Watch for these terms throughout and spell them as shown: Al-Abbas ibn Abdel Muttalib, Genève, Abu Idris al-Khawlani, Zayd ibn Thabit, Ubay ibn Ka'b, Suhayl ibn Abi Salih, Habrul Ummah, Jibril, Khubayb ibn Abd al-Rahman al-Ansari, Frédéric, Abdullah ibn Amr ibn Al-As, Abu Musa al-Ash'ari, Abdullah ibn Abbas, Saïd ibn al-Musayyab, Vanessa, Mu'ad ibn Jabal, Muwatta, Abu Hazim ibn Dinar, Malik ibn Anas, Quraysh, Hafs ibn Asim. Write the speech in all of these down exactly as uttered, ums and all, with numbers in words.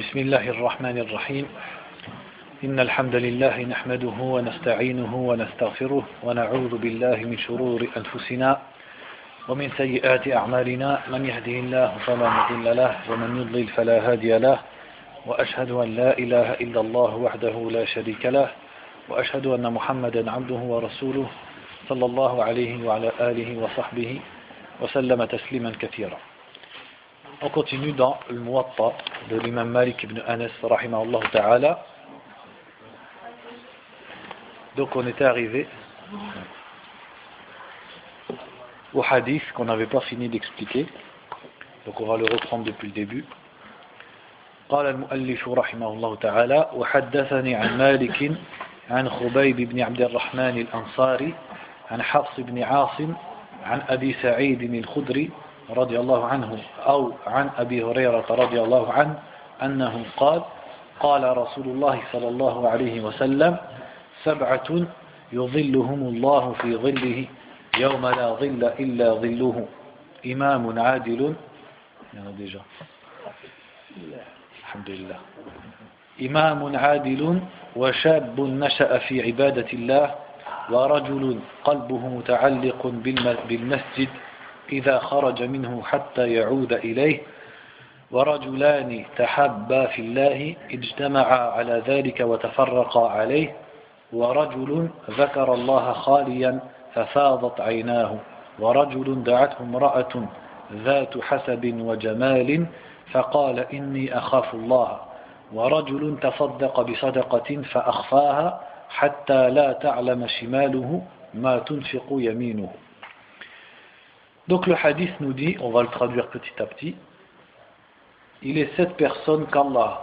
بسم الله الرحمن الرحيم إن الحمد لله نحمده ونستعينه ونستغفره ونعوذ بالله من شرور أنفسنا ومن سيئات أعمالنا من يهده الله فلا مضل له ومن يضلل فلا هادي له وأشهد أن لا إله إلا الله وحده لا شريك له وأشهد أن محمدا عبده ورسوله صلى الله عليه وعلى آله وصحبه وسلم تسليما كثيرا. On continue dans le Muwatta de l'imam Malik ibn Anas rahimahullah ta'ala. Donc on était arrivé au hadith qu'on n'avait pas fini d'expliquer. Donc on va le reprendre depuis le début. قال المؤلف رحمه الله تعالى وحدثني عن مالك عن خبيب بن عبد الرحمن الأنصاري عن حفص بن عاصم عن أبي سعيد الخدري رضي الله عنه أو عن أبي هريرة رضي الله عنه أنه قال قال رسول الله صلى الله عليه وسلم سبعة يظلهم الله في ظله يوم لا ظل إلا ظله إمام عادل الحمد لله إمام عادل وشاب نشأ في عبادة الله ورجل قلبه متعلق بالمسجد إذا خرج منه حتى يعود إليه ورجلان تحابا في الله اجتمعا على ذلك وتفرقا عليه ورجل ذكر الله خاليا ففاضت عيناه ورجل دعته امرأة ذات حسب وجمال فقال إني أخاف الله ورجل تصدق بصدقة فأخفاها حتى لا تعلم شماله ما تنفق يمينه. Donc le hadith nous dit, on va le traduire petit à petit, il est cette personne qu'Allah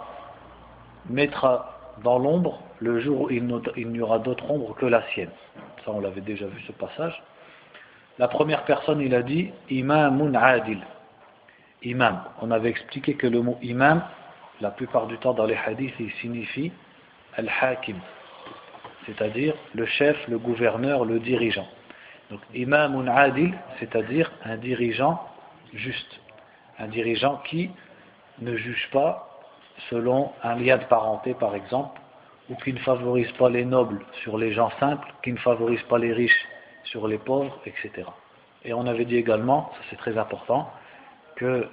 mettra dans l'ombre le jour où il n'y aura d'autre ombre que la sienne. Ça on l'avait déjà vu ce passage. La première personne il a dit Imamun Adil. Imam. On avait expliqué que le mot imam, la plupart du temps dans les hadiths, il signifie Al-Hakim, c'est-à-dire le chef, le gouverneur, le dirigeant. Donc, imamun adil, c'est-à-dire un dirigeant juste, un dirigeant qui ne juge pas selon un lien de parenté par exemple, ou qui ne favorise pas les nobles sur les gens simples, qui ne favorise pas les riches sur les pauvres, et cetera. Et on avait dit également, ça c'est très important, que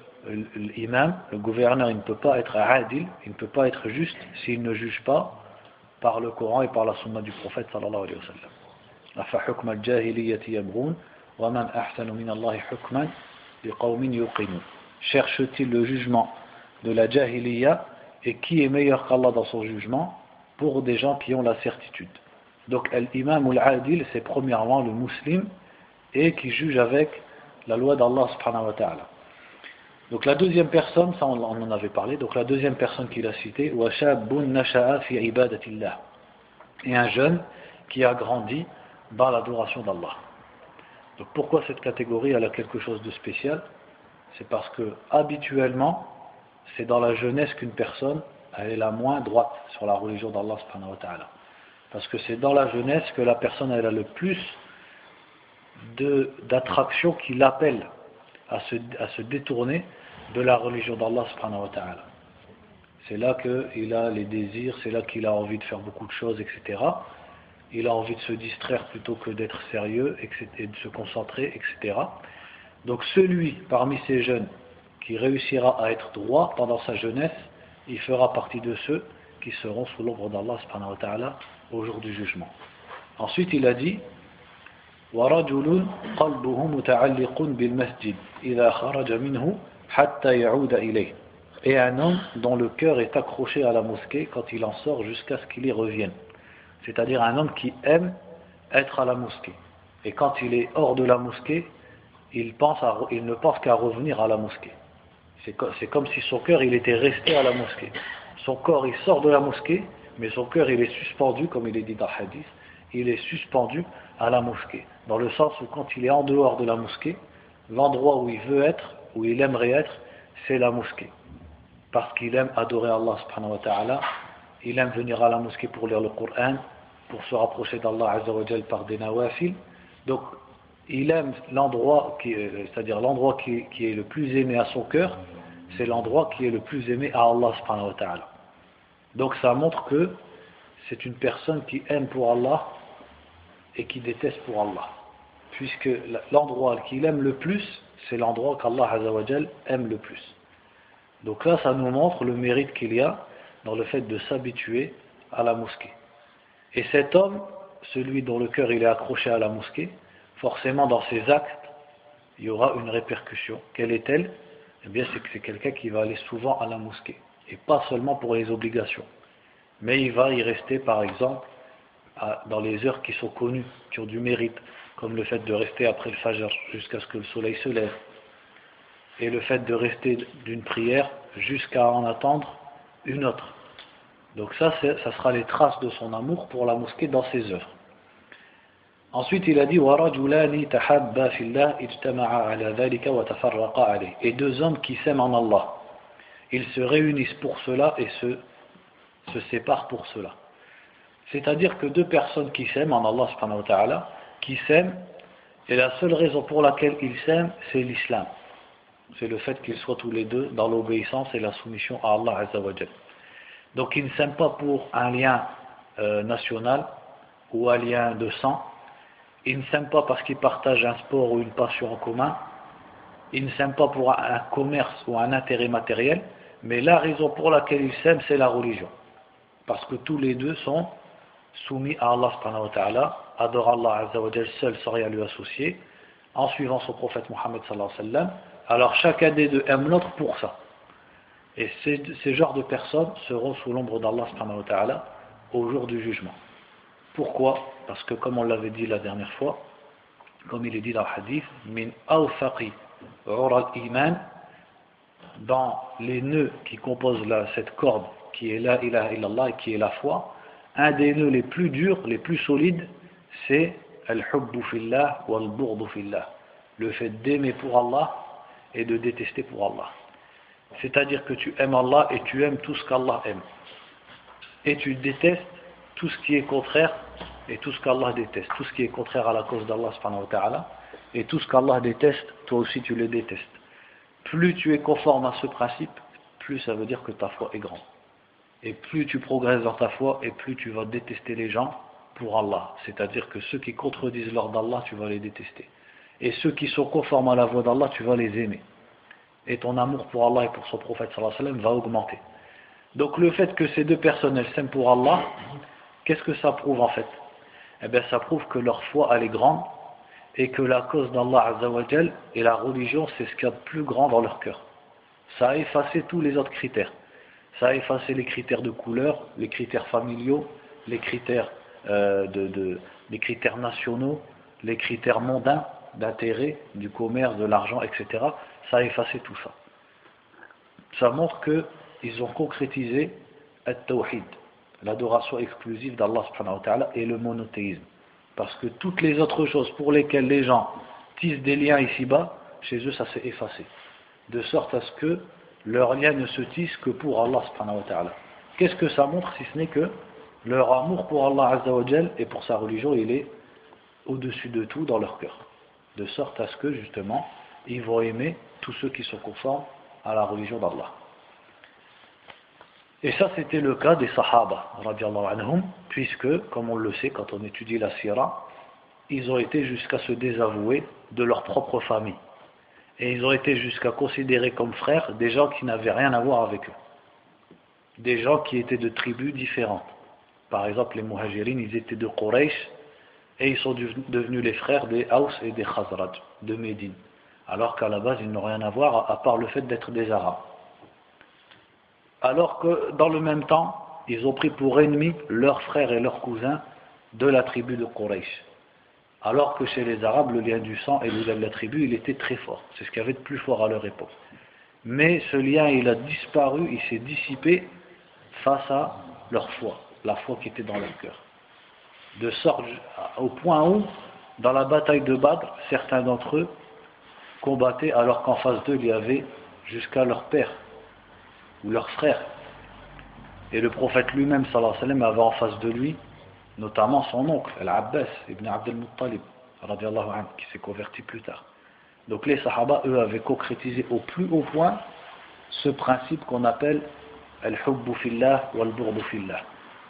l'imam, le gouverneur, il ne peut pas être adil, il ne peut pas être juste s'il ne juge pas par le Coran et par la sunna du prophète sallallahu alayhi wa sallam. Cherche-t-il le jugement de la jahiliya et qui est meilleur qu'Allah dans son jugement pour des gens qui ont la certitude. Donc l'imam ou l'adil, c'est premièrement le musulman et qui juge avec la loi d'Allah subhanahu wa ta'ala. Donc la deuxième personne, ça on en avait parlé, donc la deuxième personne qu'il a citée, et un jeune qui a grandi dans l'adoration d'Allah. Donc pourquoi cette catégorie elle a quelque chose de spécial? C'est parce que habituellement, c'est dans la jeunesse qu'une personne elle est la moins droite sur la religion d'Allah subhanahu wa ta'ala. Parce que c'est dans la jeunesse que la personne elle a le plus de, d'attraction qui l'appelle à se, à se détourner de la religion d'Allah subhanahu wa ta'ala. C'est là qu'il a les désirs, c'est là qu'il a envie de faire beaucoup de choses, et cetera. Il a envie de se distraire plutôt que d'être sérieux et de se concentrer, et cetera. Donc celui parmi ces jeunes qui réussira à être droit pendant sa jeunesse, il fera partie de ceux qui seront sous l'ombre d'Allah subhanahu wa ta'ala au jour du jugement. Ensuite il a dit وَرَجُلٌ قَلْبُهُ مُتَعَلِّقٌ بِالْمَسْجِدِ إِذَا خَرَجَ مِنْهُ حَتَّى يَعُودَ إِلَيْهِ. Et un homme dont le cœur est accroché à la mosquée quand il en sort jusqu'à ce qu'il y revienne. C'est-à-dire un homme qui aime être à la mosquée. Et quand il est hors de la mosquée, il, pense à, il ne pense qu'à revenir à la mosquée. C'est, co- c'est comme si son cœur il était resté à la mosquée. Son corps il sort de la mosquée, mais son cœur il est suspendu, comme il est dit dans le hadith, il est suspendu à la mosquée. Dans le sens où quand il est en dehors de la mosquée, l'endroit où il veut être, où il aimerait être, c'est la mosquée. Parce qu'il aime adorer Allah subhanahu wa ta'ala, il aime venir à la mosquée pour lire le Coran, pour se rapprocher d'Allah Azza wa Jal par des nawafil. Donc, il aime l'endroit, qui, c'est-à-dire l'endroit qui, qui est le plus aimé à son cœur, c'est l'endroit qui est le plus aimé à Allah subhanahu wa ta'ala. Donc ça montre que c'est une personne qui aime pour Allah et qui déteste pour Allah, puisque l'endroit qu'il aime le plus, c'est l'endroit qu'Allah azawajal aime le plus. Donc là, ça nous montre le mérite qu'il y a dans le fait de s'habituer à la mosquée. Et cet homme, celui dont le cœur il est accroché à la mosquée, forcément dans ses actes, il y aura une répercussion. Quelle est-elle? Eh bien, c'est que c'est quelqu'un qui va aller souvent à la mosquée, et pas seulement pour les obligations. Mais il va y rester, par exemple, à, dans les heures qui sont connues, qui ont du mérite, comme le fait de rester après le fajr jusqu'à ce que le soleil se lève, et le fait de rester d'une prière jusqu'à en attendre une autre. Donc ça, ça sera les traces de son amour pour la mosquée dans ses œuvres. Ensuite, il a dit « Et deux hommes qui s'aiment en Allah, ils se réunissent pour cela et se, se séparent pour cela. » C'est-à-dire que deux personnes qui s'aiment en Allah subhanahu wa ta'ala, qui s'aiment, et la seule raison pour laquelle ils s'aiment, c'est l'islam. C'est le fait qu'ils soient tous les deux dans l'obéissance et la soumission à Allah azza wa jal. Donc ils ne s'aiment pas pour un lien euh, national ou un lien de sang. Ils ne s'aiment pas parce qu'ils partagent un sport ou une passion en commun. Ils ne s'aiment pas pour un, un commerce ou un intérêt matériel. Mais la raison pour laquelle ils s'aiment, c'est la religion. Parce que tous les deux sont soumis à Allah subhanahu wa ta'ala, adorent Allah azza wa jal seul sans rien lui associer, en suivant son prophète Mohammed sallallahu alayhi wa sallam. Alors chacun des deux aime l'autre pour ça. Et ces, ces genres de personnes seront sous l'ombre d'Allah subhanahu wa ta'ala au jour du jugement. Pourquoi? Parce que comme on l'avait dit la dernière fois, comme il est dit dans le hadith, min awfaqi ural iman, dans les nœuds qui composent la, cette corde qui est la ilaha illallah et qui est la foi, un des nœuds les plus durs, les plus solides, c'est al-hubbu fillah wal bughdu fillah, le fait d'aimer pour Allah et de détester pour Allah. C'est-à-dire que tu aimes Allah et tu aimes tout ce qu'Allah aime. Et tu détestes tout ce qui est contraire et tout ce qu'Allah déteste. Tout ce qui est contraire à la cause d'Allah subhanahu wa ta'ala et tout ce qu'Allah déteste, toi aussi tu le détestes. Plus tu es conforme à ce principe, plus ça veut dire que ta foi est grande. Et plus tu progresses dans ta foi et plus tu vas détester les gens pour Allah. C'est-à-dire que ceux qui contredisent l'ordre d'Allah, tu vas les détester. Et ceux qui sont conformes à la voie d'Allah, tu vas les aimer. Et ton amour pour Allah et pour son prophète sallallahu alayhi wa sallam va augmenter. Donc le fait que ces deux personnes, elles s'aiment pour Allah, qu'est-ce que ça prouve en fait? Eh bien ça prouve que leur foi, elle est grande, et que la cause d'Allah azza wa jal et la religion, c'est ce qu'il y a de plus grand dans leur cœur. Ça a effacé tous les autres critères. Ça a effacé les critères de couleur, les critères familiaux, les critères, euh, de, de, les critères nationaux, les critères mondains, d'intérêt, du commerce, de l'argent, et cetera. Ça a effacé tout ça. Ça montre qu'ils ont concrétisé al-tawhid, l'adoration exclusive d'Allah subhanahu wa ta'ala et le monothéisme. Parce que toutes les autres choses pour lesquelles les gens tissent des liens ici-bas, chez eux ça s'est effacé. De sorte à ce que leurs liens ne se tissent que pour Allah subhanahu wa ta'ala. Qu'est-ce que ça montre si ce n'est que leur amour pour Allah azza wa jal et pour sa religion, il est au-dessus de tout dans leur cœur. De sorte à ce que, justement, ils vont aimer tous ceux qui sont conformes à la religion d'Allah. Et ça, c'était le cas des Sahaba, radiallahu anhum, puisque, comme on le sait, quand on étudie la Sira, ils ont été jusqu'à se désavouer de leur propre famille. Et ils ont été jusqu'à considérer comme frères des gens qui n'avaient rien à voir avec eux. Des gens qui étaient de tribus différentes. Par exemple, les Muhajirines, ils étaient de Quraysh, et ils sont devenus les frères des Haus et des Khazraj, de Médine. Alors qu'à la base, ils n'ont rien à voir, à part le fait d'être des Arabes. Alors que, dans le même temps, ils ont pris pour ennemis leurs frères et leurs cousins de la tribu de Quraysh. Alors que chez les Arabes, le lien du sang et le lien de la tribu, il était très fort. C'est ce qu'il y avait de plus fort à leur époque. Mais ce lien, il a disparu, il s'est dissipé face à leur foi, la foi qui était dans leur cœur. De sorte au point où, dans la bataille de Badr, certains d'entre eux combattaient alors qu'en face d'eux il y avait jusqu'à leur père ou leur frère. Et le prophète lui-même sallallahu alayhi wa sallam avait en face de lui notamment son oncle, Al-Abbas ibn Abdel Muttalib, radiallahu anhu, qui s'est converti plus tard. Donc les Sahaba, eux, avaient concrétisé au plus haut point ce principe qu'on appelle al-hubbu fillah wal-bughdu fillah,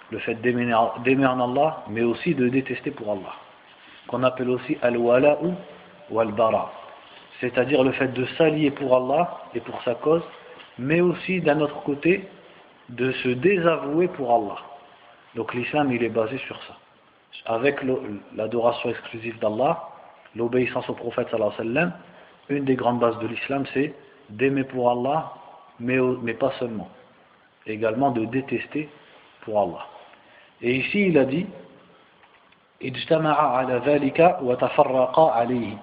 le fait d'aimer en Allah, mais aussi de détester pour Allah, qu'on appelle aussi al-wala'u wal-bara, c'est-à-dire le fait de s'allier pour Allah et pour sa cause, mais aussi d'un autre côté de se désavouer pour Allah. Donc l'islam il est basé sur ça, avec l'adoration exclusive d'Allah, l'obéissance au prophète sallallahu alayhi wa sallam. Une des grandes bases de l'islam, c'est d'aimer pour Allah, mais, mais pas seulement, également de détester pour Allah. Et ici il a dit ijtama'a ala dhalika wa tafarraqa alayhi,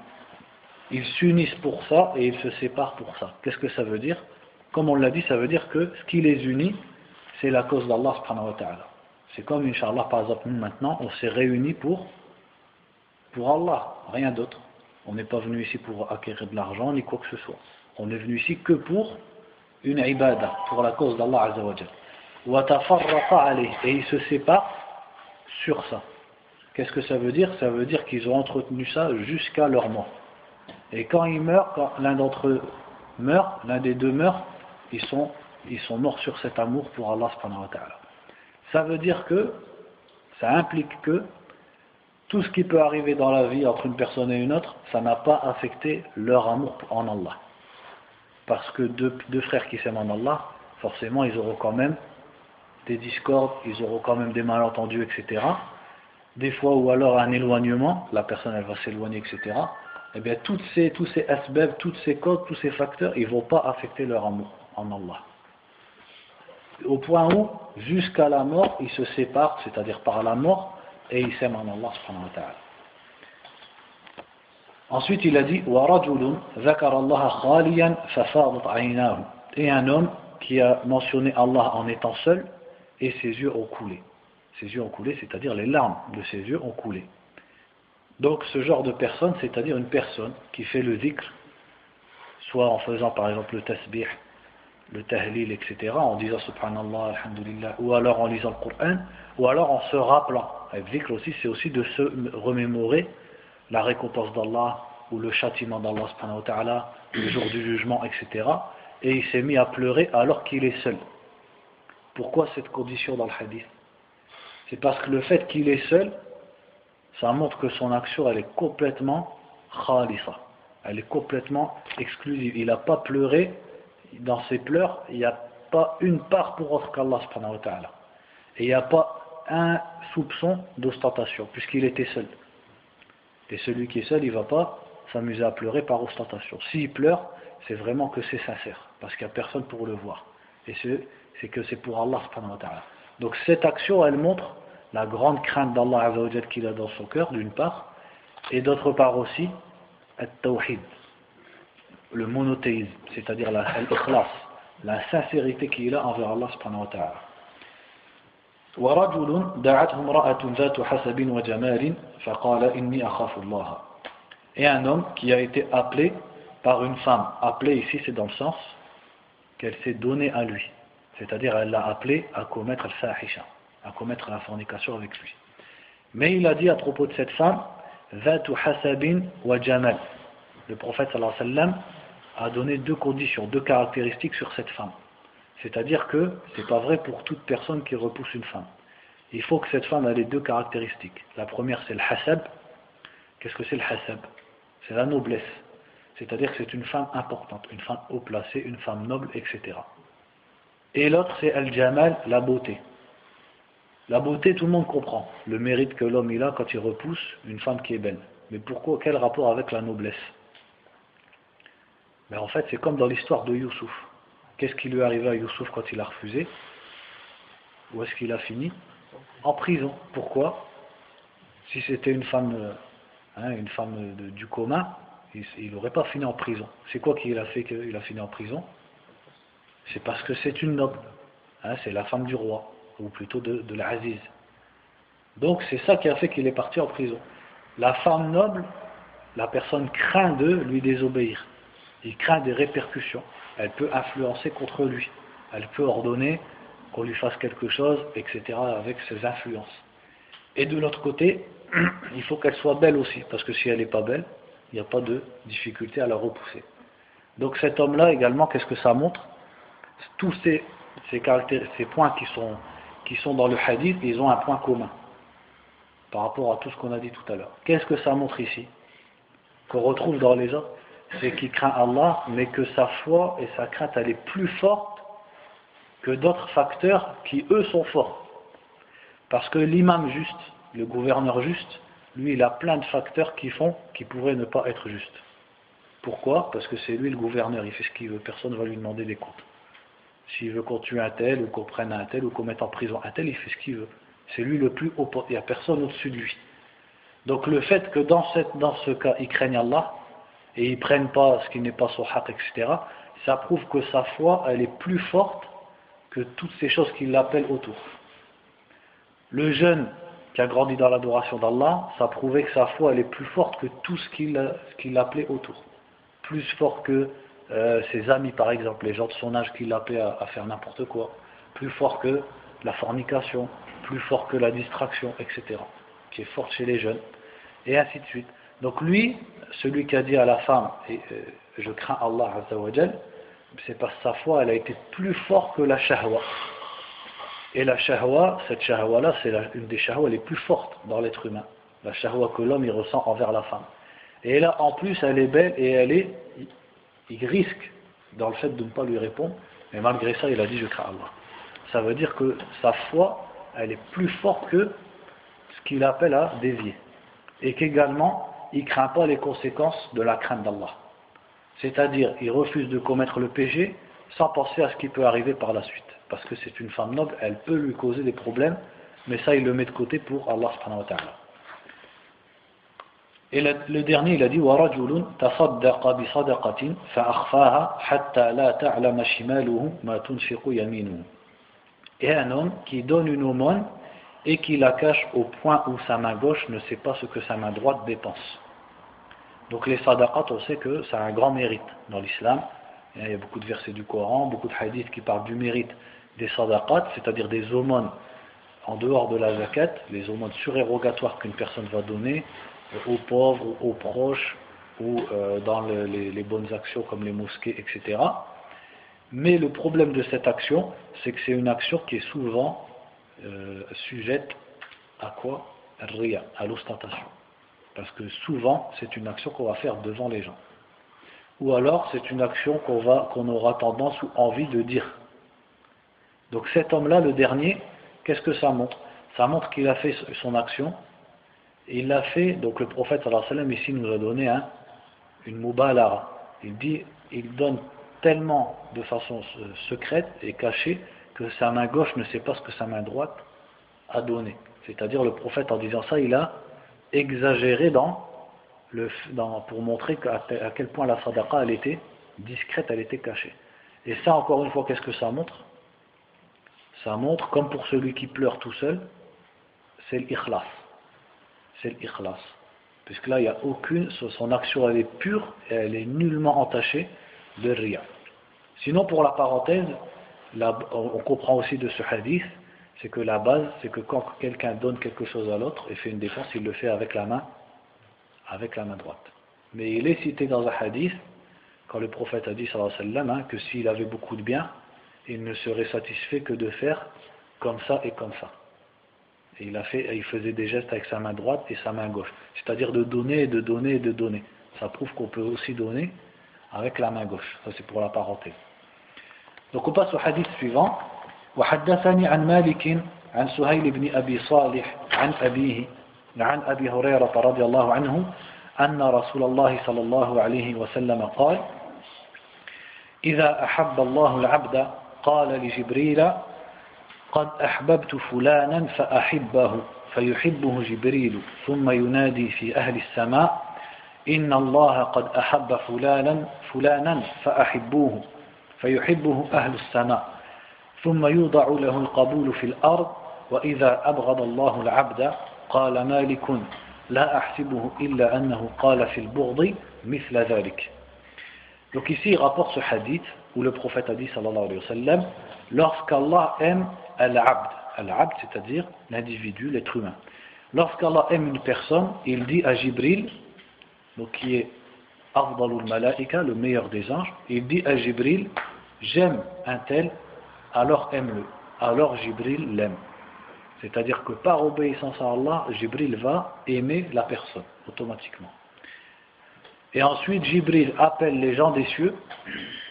ils s'unissent pour ça et ils se séparent pour ça. Qu'est-ce que ça veut dire? Comme on l'a dit, ça veut dire que ce qui les unit, c'est la cause d'Allah subhanahu wa ta'ala. C'est comme, Inch'Allah, par exemple, nous maintenant, on s'est réunis pour, pour Allah, rien d'autre. On n'est pas venu ici pour acquérir de l'argent, ni quoi que ce soit. On est venu ici que pour une ibada, pour la cause d'Allah azza wa jal. Wa tafarraqa alayh, et ils se séparent sur ça. Qu'est-ce que ça veut dire? Ça veut dire qu'ils ont entretenu ça jusqu'à leur mort. Et quand ils meurent, quand l'un d'entre eux meurt, l'un des deux meurt, ils sont, ils sont morts sur cet amour pour Allah subhanahu wa ta'ala. Ça veut dire que, ça implique que, tout ce qui peut arriver dans la vie entre une personne et une autre, ça n'a pas affecté leur amour en Allah. Parce que deux, deux frères qui s'aiment en Allah, forcément ils auront quand même des discordes, ils auront quand même des malentendus, et cetera. Des fois, ou alors un éloignement, la personne elle va s'éloigner, et cetera. Eh bien, toutes ces, tous ces asbab, toutes ces codes, tous ces facteurs, ils ne vont pas affecter leur amour en Allah. Au point où, jusqu'à la mort, ils se séparent, c'est-à-dire par la mort, et ils s'aiment en Allah subhanahu wa ta'ala. Ensuite, il a dit وَرَجُلٌ ذَكَرَ اللَّهَ خَالِيًا فَفَاضَتْ عَيْنَاهُ, et un homme qui a mentionné Allah en étant seul, et ses yeux ont coulé. Ses yeux ont coulé, c'est-à-dire les larmes de ses yeux ont coulé. Donc ce genre de personne, c'est-à-dire une personne qui fait le dhikr, soit en faisant par exemple le tasbih, le tahlil, et cetera, en disant subhanallah, alhamdulillah, ou alors en lisant le Coran, ou alors en se rappelant. Le dhikr aussi, c'est aussi de se remémorer la récompense d'Allah, ou le châtiment d'Allah subhanahu wa ta'ala, le jour du jugement, et cetera. Et il s'est mis à pleurer alors qu'il est seul. Pourquoi cette condition dans le hadith? C'est parce que le fait qu'il est seul, ça montre que son action, elle est complètement khalisa, elle est complètement exclusive. Il n'a pas pleuré, dans ses pleurs, il n'y a pas une part pour autre qu'Allah subhanahu wa ta'ala. Et il n'y a pas un soupçon d'ostentation, puisqu'il était seul. Et celui qui est seul, il ne va pas s'amuser à pleurer par ostentation. S'il pleure, c'est vraiment que c'est sincère, parce qu'il n'y a personne pour le voir. Et c'est que c'est pour Allah subhanahu wa ta'ala. Donc cette action, elle montre la grande crainte d'Allah azza wa jalla qu'il a dans son cœur, d'une part, et d'autre part aussi, at-tawhid, le monothéisme, c'est-à-dire l'ikhlas, la sincérité qu'il a envers Allah subhanahu wa ta'ala. وَرَجُلٌ دَعَتْهُمْ رَأَةٌ ذَاتُ حَسَبٍ وَجَمَالٍ فَقَالَ إِنِّي أَخَافُ اللَّهَ. Et un homme qui a été appelé par une femme, appelé ici c'est dans le sens qu'elle s'est donnée à lui, c'est-à-dire elle l'a appelé à commettre le fahisha, à commettre la fornication avec lui. Mais il a dit à propos de cette femme, Zatu hasabin wa jamal. Le prophète sallallahu alayhi wa sallam a donné deux conditions, deux caractéristiques sur cette femme. C'est-à-dire que c'est pas vrai pour toute personne qui repousse une femme. Il faut que cette femme ait les deux caractéristiques. La première, c'est le hasab. Qu'est-ce que c'est le hasab? C'est la noblesse. C'est-à-dire que c'est une femme importante, une femme haut placée, une femme noble, et cetera. Et l'autre, c'est al-jamal, la beauté. La beauté, tout le monde comprend. Le mérite que l'homme il a quand il repousse une femme qui est belle. Mais pourquoi, quel rapport avec la noblesse? Mais en fait, c'est comme dans l'histoire de Youssouf. Qu'est-ce qui lui est arrivé à Youssouf quand il a refusé? Où est-ce qu'il a fini? En prison. Pourquoi? Si c'était une femme, hein, une femme de, du commun, il n'aurait pas fini en prison. C'est quoi qu'il a fait qu'il a fini en prison? C'est parce que c'est une noble. Hein, c'est la femme du roi, ou plutôt de, de l'Aziz. Donc c'est ça qui a fait qu'il est parti en prison. La femme noble, la personne craint de lui désobéir. Il craint des répercussions. Elle peut influencer contre lui. Elle peut ordonner qu'on lui fasse quelque chose, et cetera avec ses influences. Et de l'autre côté, il faut qu'elle soit belle aussi, parce que si elle n'est pas belle, il n'y a pas de difficulté à la repousser. Donc cet homme-là également, qu'est-ce que ça montre? tous ces, ces caractéristiques, ces points qui sont, qui sont dans le hadith, ils ont un point commun par rapport à tout ce qu'on a dit tout à l'heure. Qu'est-ce que ça montre ici, qu'on retrouve dans les autres? C'est qu'il craint Allah, mais que sa foi et sa crainte, elle est plus forte que d'autres facteurs qui, eux, sont forts. Parce que l'imam juste, le gouverneur juste, lui, il a plein de facteurs qui font, qui pourraient ne pas être justes. Pourquoi? Parce que c'est lui le gouverneur, il fait ce qu'il veut, personne ne va lui demander des comptes. S'il veut qu'on tue un tel, ou qu'on prenne un tel, ou qu'on mette en prison un tel, il fait ce qu'il veut. C'est lui le plus haut, il n'y a personne au-dessus de lui. Donc le fait que dans, cette, dans ce cas, il craigne Allah, et ils ne prennent pas ce qui n'est pas son haq, et cetera, ça prouve que sa foi, elle est plus forte que toutes ces choses qui l'appellent autour. Le jeune qui a grandi dans l'adoration d'Allah, ça prouvait que sa foi, elle est plus forte que tout ce qu'il qui l'appelait autour. Plus fort que euh, ses amis, par exemple, les gens de son âge qui l'appelaient à, à faire n'importe quoi. Plus fort que la fornication, plus fort que la distraction, et cetera, qui est forte chez les jeunes, et ainsi de suite. Donc lui, celui qui a dit à la femme et, euh, je crains Allah Azza wa Jal, c'est parce que sa foi, elle a été plus forte que la shahwa. Et la shahwa, cette shahwa là, c'est une des shahwa les plus fortes dans l'être humain. La shahwa que l'homme il ressent envers la femme. Et là, en plus, elle est belle et elle est, il risque dans le fait de ne pas lui répondre. Mais malgré ça, il a dit je crains Allah. Ça veut dire que sa foi, elle est plus forte que ce qu'il appelle à dévier. Et qu'également, il ne craint pas les conséquences de la crainte d'Allah. C'est-à-dire, il refuse de commettre le péché sans penser à ce qui peut arriver par la suite. Parce que c'est une femme noble, elle peut lui causer des problèmes, mais ça, il le met de côté pour Allah subhanahu wa ta'ala. Et le, le dernier, il a dit, وَرَجُلٌ تَصَدَّقَ بِصَدَقَةٍ فَأَخْفَاهَا حَتَّى لَا تَعْلَمَ شِمَالُهُ مَا تُنْفِقُ يَمِينُهُ. Et un homme qui donne une aumône et qui la cache au point où sa main gauche ne sait pas ce que sa main droite dépense. Donc les sadaqat, on sait que ça a un grand mérite dans l'islam. Il y a beaucoup de versets du Coran, beaucoup de hadiths qui parlent du mérite des sadaqat, c'est-à-dire des aumônes en dehors de la zakat, les aumônes surérogatoires qu'une personne va donner aux pauvres, aux proches, ou dans les bonnes actions comme les mosquées, et cetera. Mais le problème de cette action, c'est que c'est une action qui est souvent Euh, sujette à quoi? Rien, à l'ostentation. Parce que souvent, c'est une action qu'on va faire devant les gens. Ou alors, c'est une action qu'on va, qu'on aura tendance ou envie de dire. Donc cet homme-là, le dernier, qu'est-ce que ça montre? Ça montre qu'il a fait son action, et il l'a fait, donc le prophète sallallahu alayhi wa sallam ici nous a donné hein, une mubalara. Il dit, il donne tellement de façon secrète et cachée, que sa main gauche ne sait pas ce que sa main droite a donné. C'est-à-dire le prophète en disant ça, il a exagéré dans le, dans, pour montrer qu à, à quel point la sadaqa elle était discrète, elle était cachée. Et ça encore une fois, qu'est-ce que ça montre? Ça montre, comme pour celui qui pleure tout seul, c'est l'ikhlas. C'est l'ikhlas. Puisque là, il n'y a aucune, son action elle est pure, et elle est nullement entachée de rien. Sinon pour la parenthèse, La, on comprend aussi de ce hadith, c'est que la base, c'est que quand quelqu'un donne quelque chose à l'autre et fait une défense, il le fait avec la main, avec la main droite. Mais il est cité dans un hadith, quand le prophète a dit sallallahu alayhi wa sallam, hein, que s'il avait beaucoup de biens, il ne serait satisfait que de faire comme ça et comme ça. Et il, a fait, il faisait des gestes avec sa main droite et sa main gauche. C'est-à-dire de donner, de donner et de donner. Ça prouve qu'on peut aussi donner avec la main gauche. Ça c'est pour la parenthèse. Donc on passe au hadith suivant. وحدثني عن مالك عن سهيل بن أبي صالح عن أبيه عن أبي هريرة رضي الله عنه أن رسول الله صلى الله عليه وسلم قال إذا أحب الله العبد قال لجبريل قد أحببت فلانا فأحبه فيحبه جبريل ثم ينادي في أهل السماء إن الله قد أحب فلانا فلانا فأحبوه فيحبه أهل السماء ثم يوضع له القبول في الأرض وإذا أبغض الله العبد قال مالك لا أحسبه إلا أنه قال في البغض مثل ذلك. Donc ici il rapporte ce hadith où le prophète a dit sallallahu alayhi wa sallam, lorsqu'Allah aime al-abd, al-abd c'est-à-dire l'individu, l'être humain, lorsqu'Allah aime une personne, il dit à Jibril, donc qui est Afdalul Malaika, le meilleur des anges, il dit à Jibril j'aime un tel, alors aime-le, alors Jibril l'aime. C'est-à-dire que par obéissance à Allah, Jibril va aimer la personne, automatiquement. Et ensuite, Jibril appelle les gens des cieux,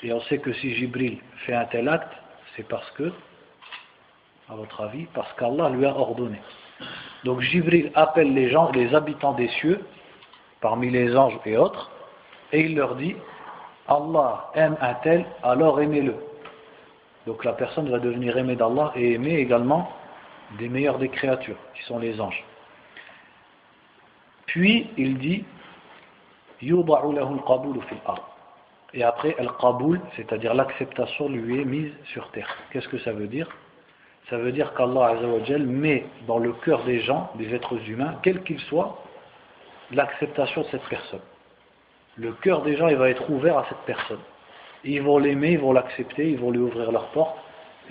et on sait que si Jibril fait un tel acte, c'est parce que, à votre avis, parce qu'Allah lui a ordonné. Donc Jibril appelle les gens, les habitants des cieux, parmi les anges et autres, et il leur dit, Allah aime un tel, alors aimez-le. Donc la personne va devenir aimée d'Allah et aimée également des meilleurs des créatures, qui sont les anges. Puis il dit, Yuda'u lahu al-qaboul fil ard. Et après, al-qaboul, c'est-à-dire l'acceptation, lui est mise sur terre. Qu'est-ce que ça veut dire? Ça veut dire qu'Allah Azza wa Jal met dans le cœur des gens, des êtres humains, quels qu'ils soient, l'acceptation de cette personne. Le cœur des gens, il va être ouvert à cette personne. Ils vont l'aimer, ils vont l'accepter, ils vont lui ouvrir leurs portes,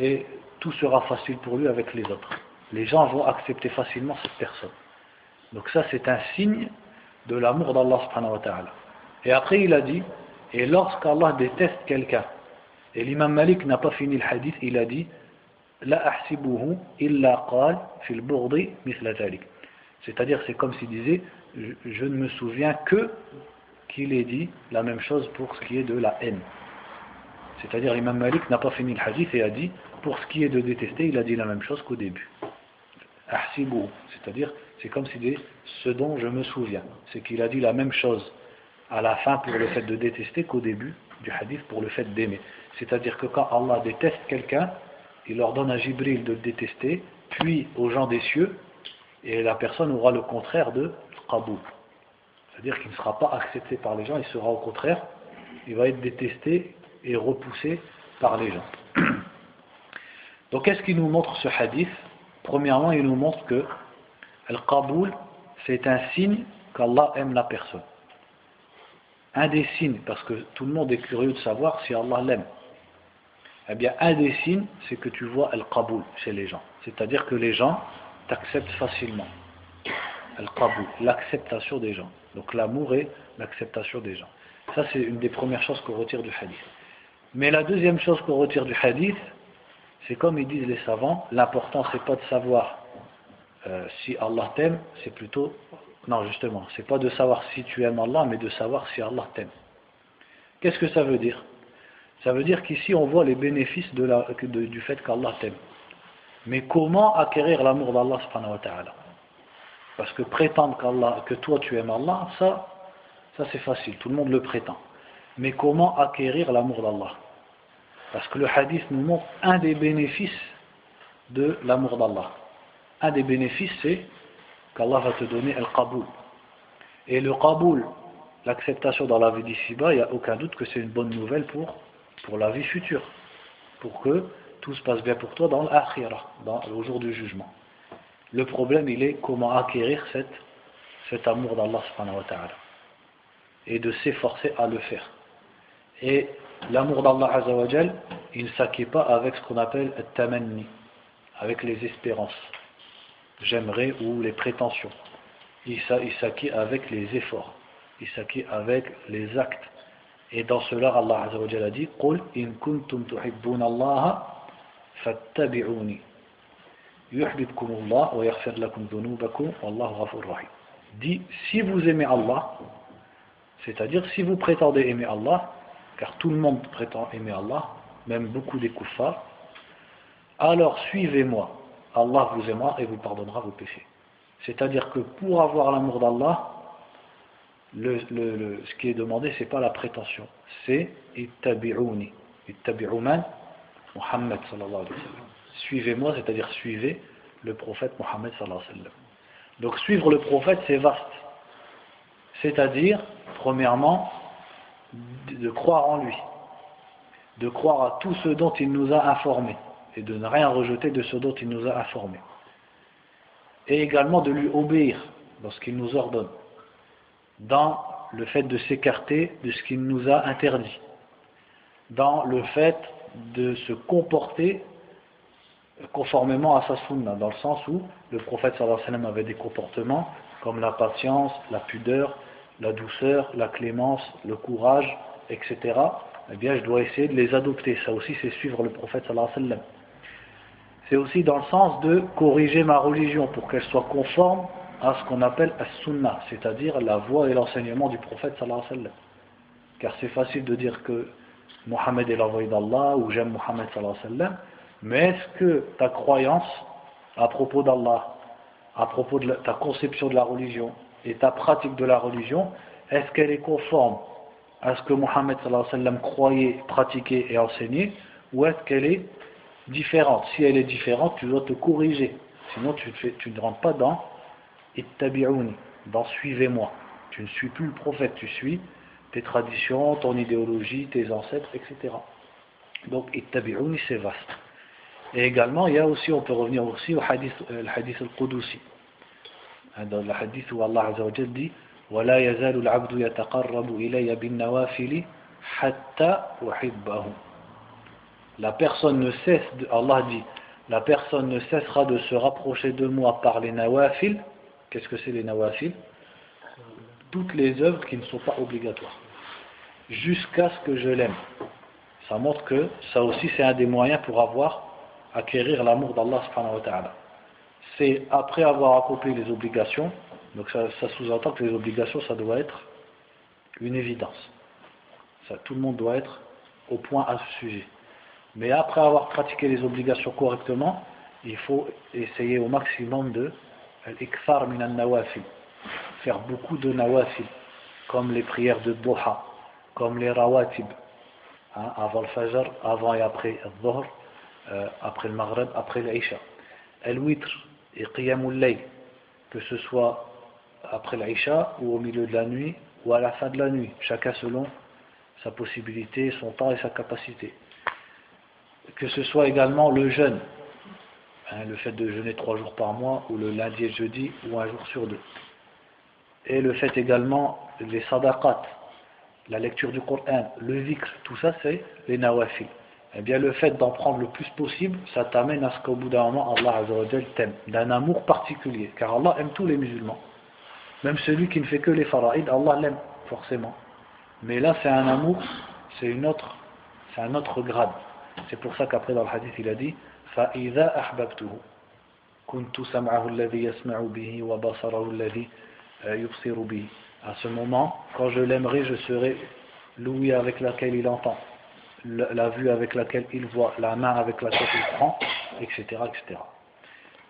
et tout sera facile pour lui avec les autres. Les gens vont accepter facilement cette personne. Donc ça, c'est un signe de l'amour d'Allah subhanahu wa ta'ala. Et après, il a dit, et lorsqu'Allah déteste quelqu'un, et l'imam Malik n'a pas fini le hadith, il a dit, La ahsibuhu illa qal fil burdi mithla thalik. C'est-à-dire, c'est comme s'il disait, je, je ne me souviens que qu'il ait dit la même chose pour ce qui est de la haine. C'est-à-dire, l'imam Malik n'a pas fini le hadith et a dit, pour ce qui est de détester, il a dit la même chose qu'au début. Ahsibuhu, c'est-à-dire, c'est comme s'il disait, ce dont je me souviens. C'est qu'il a dit la même chose à la fin pour le fait de détester qu'au début du hadith pour le fait d'aimer. C'est-à-dire que quand Allah déteste quelqu'un, il ordonne à Jibril de le détester, puis aux gens des cieux, et la personne aura le contraire de Qaboul. C'est-à-dire qu'il ne sera pas accepté par les gens, il sera au contraire, il va être détesté et repoussé par les gens. Donc qu'est-ce qu'il nous montre ce hadith? Premièrement, il nous montre que Al-Qaboul, c'est un signe qu'Allah aime la personne. Un des signes, parce que tout le monde est curieux de savoir si Allah l'aime. Eh bien, un des signes, c'est que tu vois Al-Qaboul chez les gens. C'est-à-dire que les gens t'acceptent facilement. Al-Qaboul, l'acceptation des gens. Donc l'amour et l'acceptation des gens. Ça, c'est une des premières choses qu'on retire du hadith. Mais la deuxième chose qu'on retire du hadith, c'est comme ils disent les savants, l'important, c'est pas de savoir euh, si Allah t'aime, c'est plutôt... Non, justement, c'est pas de savoir si tu aimes Allah, mais de savoir si Allah t'aime. Qu'est-ce que ça veut dire ? Ça veut dire qu'ici on voit les bénéfices de la, de, du fait qu'Allah t'aime. Mais comment acquérir l'amour d'Allah subhanahu wa ta'ala ? Parce que prétendre qu'Allah, que toi tu aimes Allah, ça, ça c'est facile, tout le monde le prétend. Mais comment acquérir l'amour d'Allah ? Parce que le hadith nous montre un des bénéfices de l'amour d'Allah. Un des bénéfices, c'est qu'Allah va te donner al-qaboul. Et le qaboul, l'acceptation dans la vie d'ici-bas, il n'y a aucun doute que c'est une bonne nouvelle pour pour la vie future, pour que tout se passe bien pour toi dans l'akhirah, dans le jour du jugement. Le problème, il est comment acquérir cette, cet amour d'Allah subhanahu wa ta'ala et de s'efforcer à le faire. Et l'amour d'Allah azza wa jal, il ne s'acquiert pas avec ce qu'on appelle le tamanni, avec les espérances, j'aimerais, ou les prétentions. Il s'acquiert avec les efforts, il s'acquiert avec les actes. Et dans cela, Allah Azza wa Jalla dit, قُلْ إِن كُنْتُمْ تُحِبُّونَ اللَّهَ فَاتَّبِعُونِي يُحْبِبْكُمُ اللَّهُ وَيَغْفِرْ لَكُمْ ذُنُوبَكُمْ وَاللَّهُ غَفُورٌ رَحِيمٌ. Dit, si vous aimez Allah, c'est-à-dire si vous prétendez aimer Allah, car tout le monde prétend aimer Allah, même beaucoup des kuffars, alors suivez-moi, Allah vous aimera et vous pardonnera vos péchés. C'est-à-dire que pour avoir l'amour d'Allah, Le, le, le, ce qui est demandé, c'est pas la prétention, c'est ittabi'ouni, ittabi'ouman Muhammad sallallahu alayhi wa sallam. Suivez-moi, c'est-à-dire suivez le prophète Muhammad sallallahu alayhi wa sallam. Donc suivre le prophète, c'est vaste. C'est-à-dire, premièrement, de, de croire en lui, de croire à tout ce dont il nous a informés et de ne rien rejeter de ce dont il nous a informés. Et également de lui obéir dans ce qu'il nous ordonne, dans le fait de s'écarter de ce qu'il nous a interdit, dans le fait de se comporter conformément à sa sunna, dans le sens où le prophète sallallahu alayhi wa sallam avait des comportements comme la patience, la pudeur, la douceur, la clémence, le courage, et cetera, eh bien je dois essayer de les adopter. Ça aussi c'est suivre le prophète sallallahu alayhi wa sallam. C'est aussi dans le sens de corriger ma religion pour qu'elle soit conforme à ce qu'on appelle as-sunnah, c'est-à-dire la voie et l'enseignement du prophète sallallahu alayhi wa sallam. Car c'est facile de dire que Mohammed est l'envoyé d'Allah ou j'aime Mohammed sallallahu alayhi wa sallam, mais est-ce que ta croyance à propos d'Allah, à propos de la, ta conception de la religion et ta pratique de la religion, est-ce qu'elle est conforme à ce que Mohammed sallallahu alayhi wa sallam croyait, pratiquait et enseignait, ou est-ce qu'elle est différente? Si elle est différente, tu dois te corriger, sinon tu, te fais, tu ne rentres pas dans ittabi'ouni, dans suivez-moi. Tu ne suis plus le prophète, tu suis tes traditions, ton idéologie, tes ancêtres, et cetera. Donc ittabi'ouni, c'est vaste. Et également, il y a aussi, on peut revenir aussi au hadith, euh, le hadith al-Qudusi, dans le hadith où Allah Azza wa Jal dit وَلَا يَزَالُ الْعَبْدُ يَتَقَرَّبُ إِلَيَّ بِالنَّوَافِلِ حَتَّى أُحِبَّهُ. La personne ne cesse, de, Allah dit, la personne ne cessera de se rapprocher de moi par les nawafil. Qu'est-ce que c'est les nawafil? Toutes les œuvres qui ne sont pas obligatoires. Jusqu'à ce que je l'aime. Ça montre que ça aussi c'est un des moyens pour avoir, acquérir l'amour d'Allah subhanahu wa ta'ala. C'est après avoir accompli les obligations, donc ça, ça sous-entend que les obligations ça doit être une évidence. Ça, tout le monde doit être au point à ce sujet. Mais après avoir pratiqué les obligations correctement, il faut essayer au maximum de al-ikthar min al-nawafil, faire beaucoup de nawafil, comme les prières de Doha, comme les rawatib, hein, avant le fajr, avant et après le dhuhr, euh, après le maghreb, après l'isha. Al-witr et qiyamul layl, que ce soit après l'isha ou au milieu de la nuit ou à la fin de la nuit, chacun selon sa possibilité, son temps et sa capacité. Que ce soit également le jeûne, hein, le fait de jeûner trois jours par mois, ou le lundi et jeudi, ou un jour sur deux. Et le fait également les sadaqat, la lecture du Coran, le zikr, tout ça c'est les nawafil. Eh bien le fait d'en prendre le plus possible, ça t'amène à ce qu'au bout d'un moment Allah Azza wa Jal t'aime, d'un amour particulier, car Allah aime tous les musulmans. Même celui qui ne fait que les fara'id, Allah l'aime forcément. Mais là c'est un amour, c'est une autre, c'est un autre grade. C'est pour ça qu'après dans le hadith il a dit فَإِذَا أَحْبَبْتُهُ كُنْتُ سَمْعَهُ الَّذِي يَسْمَعُ بِهِ وَبَصَرَهُ الَّذِي يُبْصِرُ بِهِ. À ce moment, quand je l'aimerai, je serai l'ouïe avec laquelle il entend, la vue avec laquelle il voit, la main avec laquelle il prend, et cetera et cetera.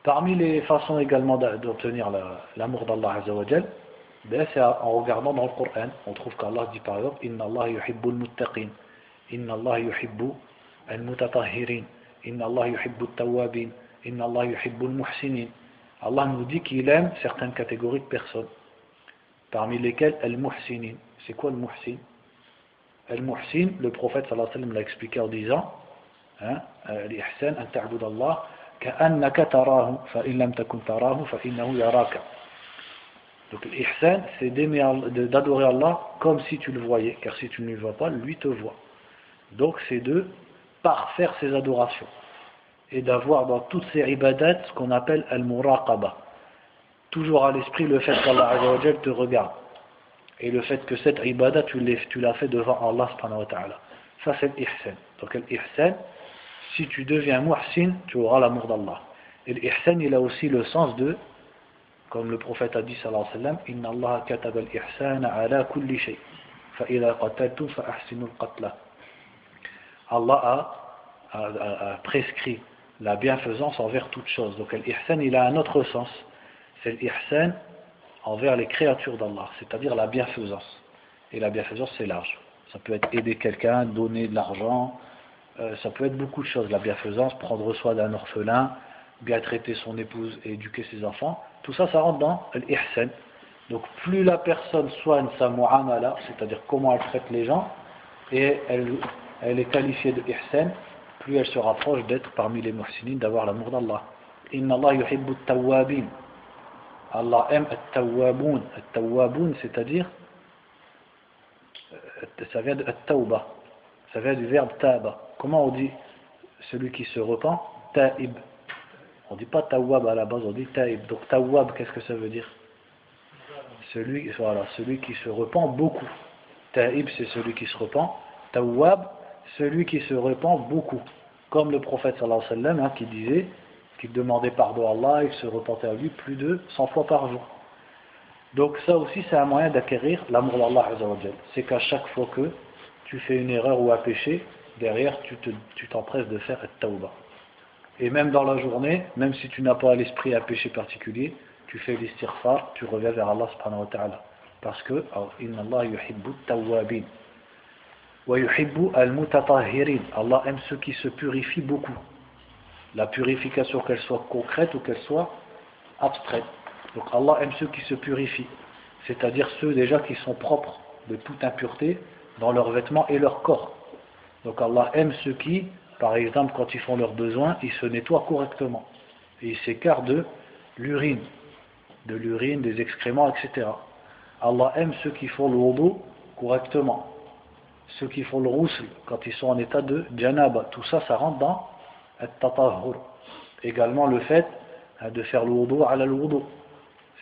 Parmi les façons également d'obtenir l'amour d'Allah Azza wa Jal, c'est en regardant dans le Coran. On trouve qu'Allah dit par exemple إِنَّ اللَّهَ يُحِبُّ الْمُتَّقِينَ إِنَّ اللَّهَ يُحِبُّ al-mutatahhirin, inna Allah yuhibbu at-tawwabin, inna Allah yuhibbu al-muhsinin. Allah nous dit qu'il aime certaines catégories de personnes, parmi lesquelles al-muhsinin. C'est quoi al-muhsin? Al-muhsin, le prophète sallallahu alayhi wa sallam l'a expliqué en disant l'ihsan an ta'budallah ka'annaka tarahu fa in lam takun tarahu fa innahu yaraka. Donc l'ihsan c'est d'adorer Allah comme si tu le voyais, car si tu ne le vois pas, lui te voit. Donc c'est de parfaire ses adorations et d'avoir dans toutes ces ibadats ce qu'on appelle al-muraqaba, toujours à l'esprit le fait qu'Allah Azza wa Jal te regarde et le fait que cette ibadat tu l'as fait devant Allah subhanahu wa ta'ala. Ça c'est l'ihsan. Donc l'ihsan, si tu deviens muhsin, tu auras l'amour d'Allah. Et l'ihsan il a aussi le sens de, comme le prophète a dit sallallahu alayhi wa sallam, inna Allah kataba al-ihsana ala kulli shay fa idha qataltum fa ahsinu al-qatla. Allah a, a, a prescrit la bienfaisance envers toute chose. Donc l'ihsan il a un autre sens, c'est l'ihsan envers les créatures d'Allah, c'est-à-dire la bienfaisance. Et la bienfaisance c'est large, ça peut être aider quelqu'un, donner de l'argent, euh, ça peut être beaucoup de choses, la bienfaisance, prendre soin d'un orphelin, bien traiter son épouse et éduquer ses enfants, tout ça ça rentre dans l'ihsan. Donc plus la personne soigne sa mu'amala, c'est-à-dire comment elle traite les gens, et elle elle est qualifiée de ihsan, plus elle se rapproche d'être parmi les muhsinines, d'avoir l'amour d'Allah. Inna Allah yuhibbu at-tawwabin. Allah aime at-tawwabun. At-tawwabun, c'est-à-dire, ça vient de at-tawba, ça vient du verbe taba. Comment on dit celui qui se repent? Ta'ib. On ne dit pas tawwab à la base, on dit ta'ib. Donc tawwab, qu'est-ce que ça veut dire? Celui, voilà, celui qui se repent beaucoup. Ta'ib, c'est celui qui se repent. tawwab, celui qui se repent beaucoup. Comme le prophète sallallahu alayhi wa sallam, hein, qui disait qu'il demandait pardon à Allah, il se repentait à lui plus de cent fois par jour. Donc ça aussi c'est un moyen d'acquérir l'amour d'Allah azza wa jal. C'est qu'à chaque fois que tu fais une erreur ou un péché, derrière tu te, tu t'empresses de faire at-tawba. Et même dans la journée, même si tu n'as pas à l'esprit un péché particulier, tu fais l'istighfar, tu reviens vers Allah subhanahu wa ta'ala. Parce que inna Allah yuhibbu at-tawwabin wa yuhibbu al-mutatahhirin. Allah aime ceux qui se purifient beaucoup. La purification, qu'elle soit concrète ou qu'elle soit abstraite. Donc Allah aime ceux qui se purifient, c'est-à-dire ceux déjà qui sont propres de toute impureté dans leurs vêtements et leur corps. Donc Allah aime ceux qui, par exemple, quand ils font leurs besoins, ils se nettoient correctement. Et ils s'écartent de l'urine, de l'urine, des excréments, et cetera. Allah aime ceux qui font le wudu correctement. Ceux qui font le ghusl quand ils sont en état de janaba. Tout ça, ça rentre dans at-tatahhur. Également le fait de faire le wudu ala le wudu.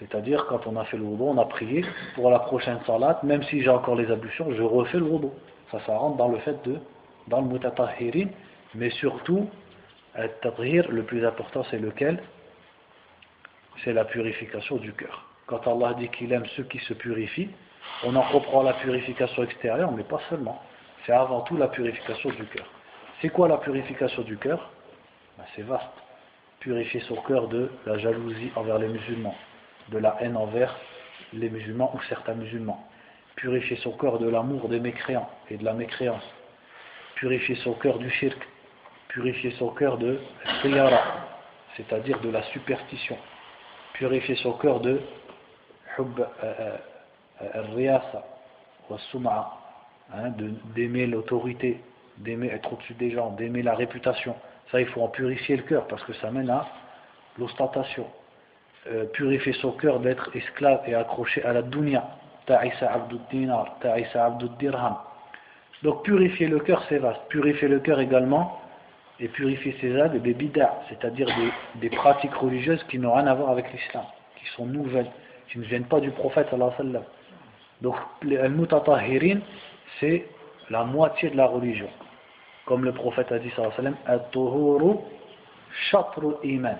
C'est-à-dire, quand on a fait le wudu, on a prié pour la prochaine salat, même si j'ai encore les ablutions, je refais le wudu. Ça, ça rentre dans le fait de, dans le mutatahhirin, mais surtout, at-tathhir, le plus important, c'est lequel? C'est la purification du cœur. Quand Allah dit qu'il aime ceux qui se purifient, on en comprend la purification extérieure, mais pas seulement. C'est avant tout la purification du cœur. C'est quoi la purification du cœur? Ben, c'est vaste. Purifier son cœur de la jalousie envers les musulmans, de la haine envers les musulmans ou certains musulmans. Purifier son cœur de l'amour des mécréants et de la mécréance. Purifier son cœur du shirk. Purifier son cœur de khiyara, c'est-à-dire de la superstition. Purifier son cœur de hub al-riyasa wa sum'a, d'aimer l'autorité, d'aimer être au-dessus des gens, d'aimer la réputation. Ça, il faut en purifier le cœur parce que ça mène à l'ostentation. Euh, purifier son cœur d'être esclave et accroché à la dunya, ta'isa abdud dinar, ta'isa abdud dirham. Donc purifier le cœur, c'est vaste. Purifier le cœur également et purifier ses âmes des bid'a, c'est-à-dire des, des pratiques religieuses qui n'ont rien à voir avec l'islam, qui sont nouvelles, qui ne viennent pas du prophète sallallahu alayhi wa sallam. Donc al-mutatahhirin, c'est la moitié de la religion, comme le prophète a dit sallallahu alayhi wa sallam, at-tuhuru shatrul iman.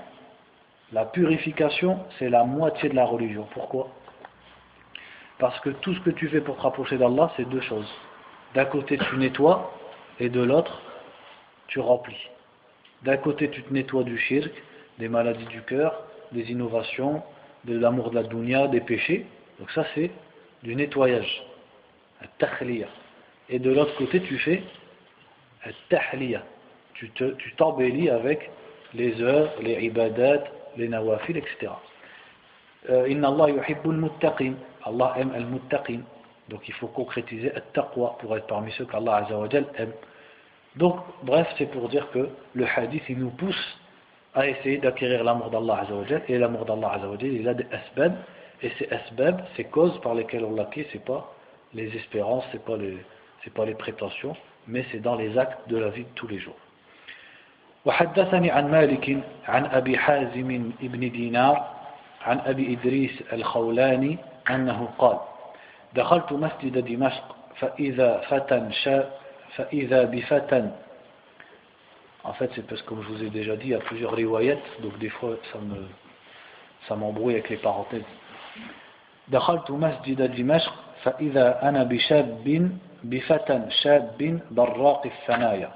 La purification, c'est la moitié de la religion. Pourquoi? Parce que tout ce que tu fais pour te rapprocher d'Allah, c'est deux choses. D'un côté, tu nettoies, et de l'autre, tu remplis. D'un côté, tu te nettoies du shirk, des maladies du cœur, des innovations, de l'amour de la dunya, des péchés. Donc ça, c'est du nettoyage. At-takhliya. Et de l'autre côté, tu fais at-tahliya. Tu te, tu t'embellis avec les œuvres, les ibadats, les nawafil, et cetera. Inna Allah yuhibbul muttaqin. Allah aime al-muttaqin. Donc il faut concrétiser al-taqwa pour être parmi ceux qu'Allah azza wa jal aime. Donc bref, c'est pour dire que le hadith, il nous pousse à essayer d'acquérir l'amour d'Allah azza wa jal. Et l'amour d'Allah azza wa jal, il a des asbab. Et ces asbab, ces causes par lesquelles on l'acquiert, c'est pas les espérances, c'est pas les, c'est pas les prétentions, mais c'est dans les actes de la vie de tous les jours. وحدثني عن مالك عن أبي حازم ابن دينار عن أبي إدريس الخولاني أنه قال دخلت مسجد دمشق فإذا فتى شاب فإذا بفتى. En fait, c'est parce que comme je vous ai déjà dit, il y a plusieurs riwayats, donc des fois ça me ça m'embrouille avec les parenthèses. دخلت مسجد دمشق فإذا أنا بشاب بفتى شاب براق الثنايا.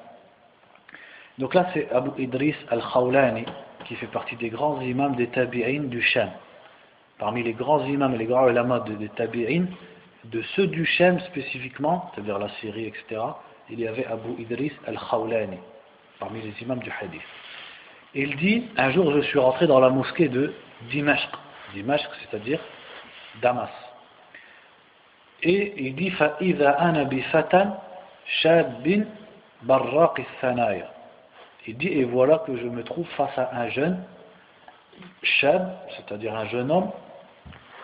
Donc là, c'est Abu Idris al-Khawlani, qui fait partie des grands imams des tabi'in du Sham. Parmi les grands imams et les grands ulama des tabi'in, de ceux du Sham spécifiquement, c'est-à-dire la Syrie, et cetera, il y avait Abu Idris al-Khawlani, parmi les imams du hadith. Il dit, un jour je suis rentré dans la mosquée de Dimashq, Dimashq, c'est-à-dire Damas. Et il dit, فَإِذَا أَنَا بِفَتَنْ شَابٍ بَرَّاقِ الثَّنَايَا. Il dit, et voilà que je me trouve face à un jeune, shab, c'est-à-dire un jeune homme,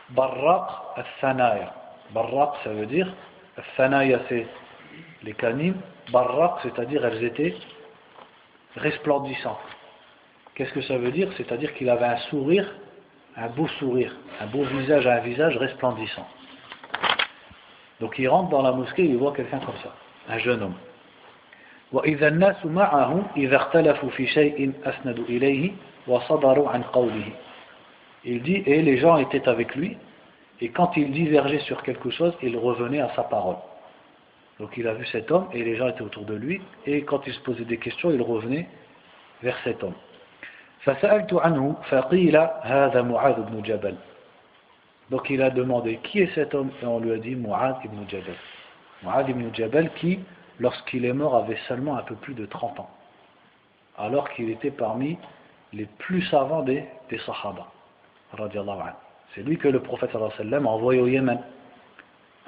barraq al-thanaya. Barraq, ça veut dire, al-thanaya, c'est les canines, barraq, c'est-à-dire elles étaient resplendissantes. Qu'est-ce que ça veut dire? C'est-à-dire qu'il avait un sourire, un beau sourire, un beau visage, un visage resplendissant. Donc il rentre dans la mosquée, il voit quelqu'un comme ça. un jeune homme. وإذا الناس معه إذا اختلفوا في شيء أسند إليه وصدروا عن قوله. Il dit, et les gens étaient avec lui, et quand il divergeait sur quelque chose, il revenait à sa parole. Donc il a vu cet homme, et les gens étaient autour de lui, et quand il se posait des questions, il revenait vers cet homme. فسألت عنه فقيل هذا معاذ بن جبل. Donc il a demandé, qui est cet homme? Et on lui a dit, Mu'ad ibn Jabal. Mu'ad ibn Jabal qui, lorsqu'il est mort, avait seulement un peu plus de trente ans. Alors qu'il était parmi les plus savants des, des Sahaba. C'est lui que le prophète sallallahu alayhi wa sallam a envoyé au Yémen.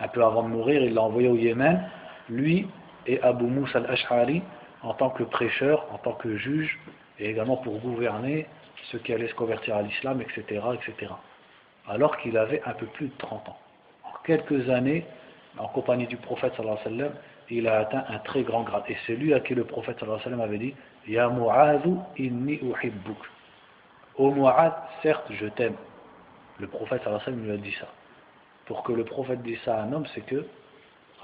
Un peu avant de mourir, il l'a envoyé au Yémen, lui et Abu Musa al-Ash'ari, en tant que prêcheur, en tant que juge, et également pour gouverner ceux qui allaient se convertir à l'islam, et cetera, et cetera. Alors qu'il avait un peu plus de trente ans. En quelques années, en compagnie du prophète sallallahu alayhi wa sallam, il a atteint un très grand grade. Et c'est lui à qui le prophète sallallahu alayhi wa sallam avait dit « Ya Mu'adhu inni uhibbuk »« Ô Mu'adh, certes je t'aime ». Le prophète sallallahu alayhi wa sallam lui a dit ça. Pour que le prophète dise ça à un homme, c'est que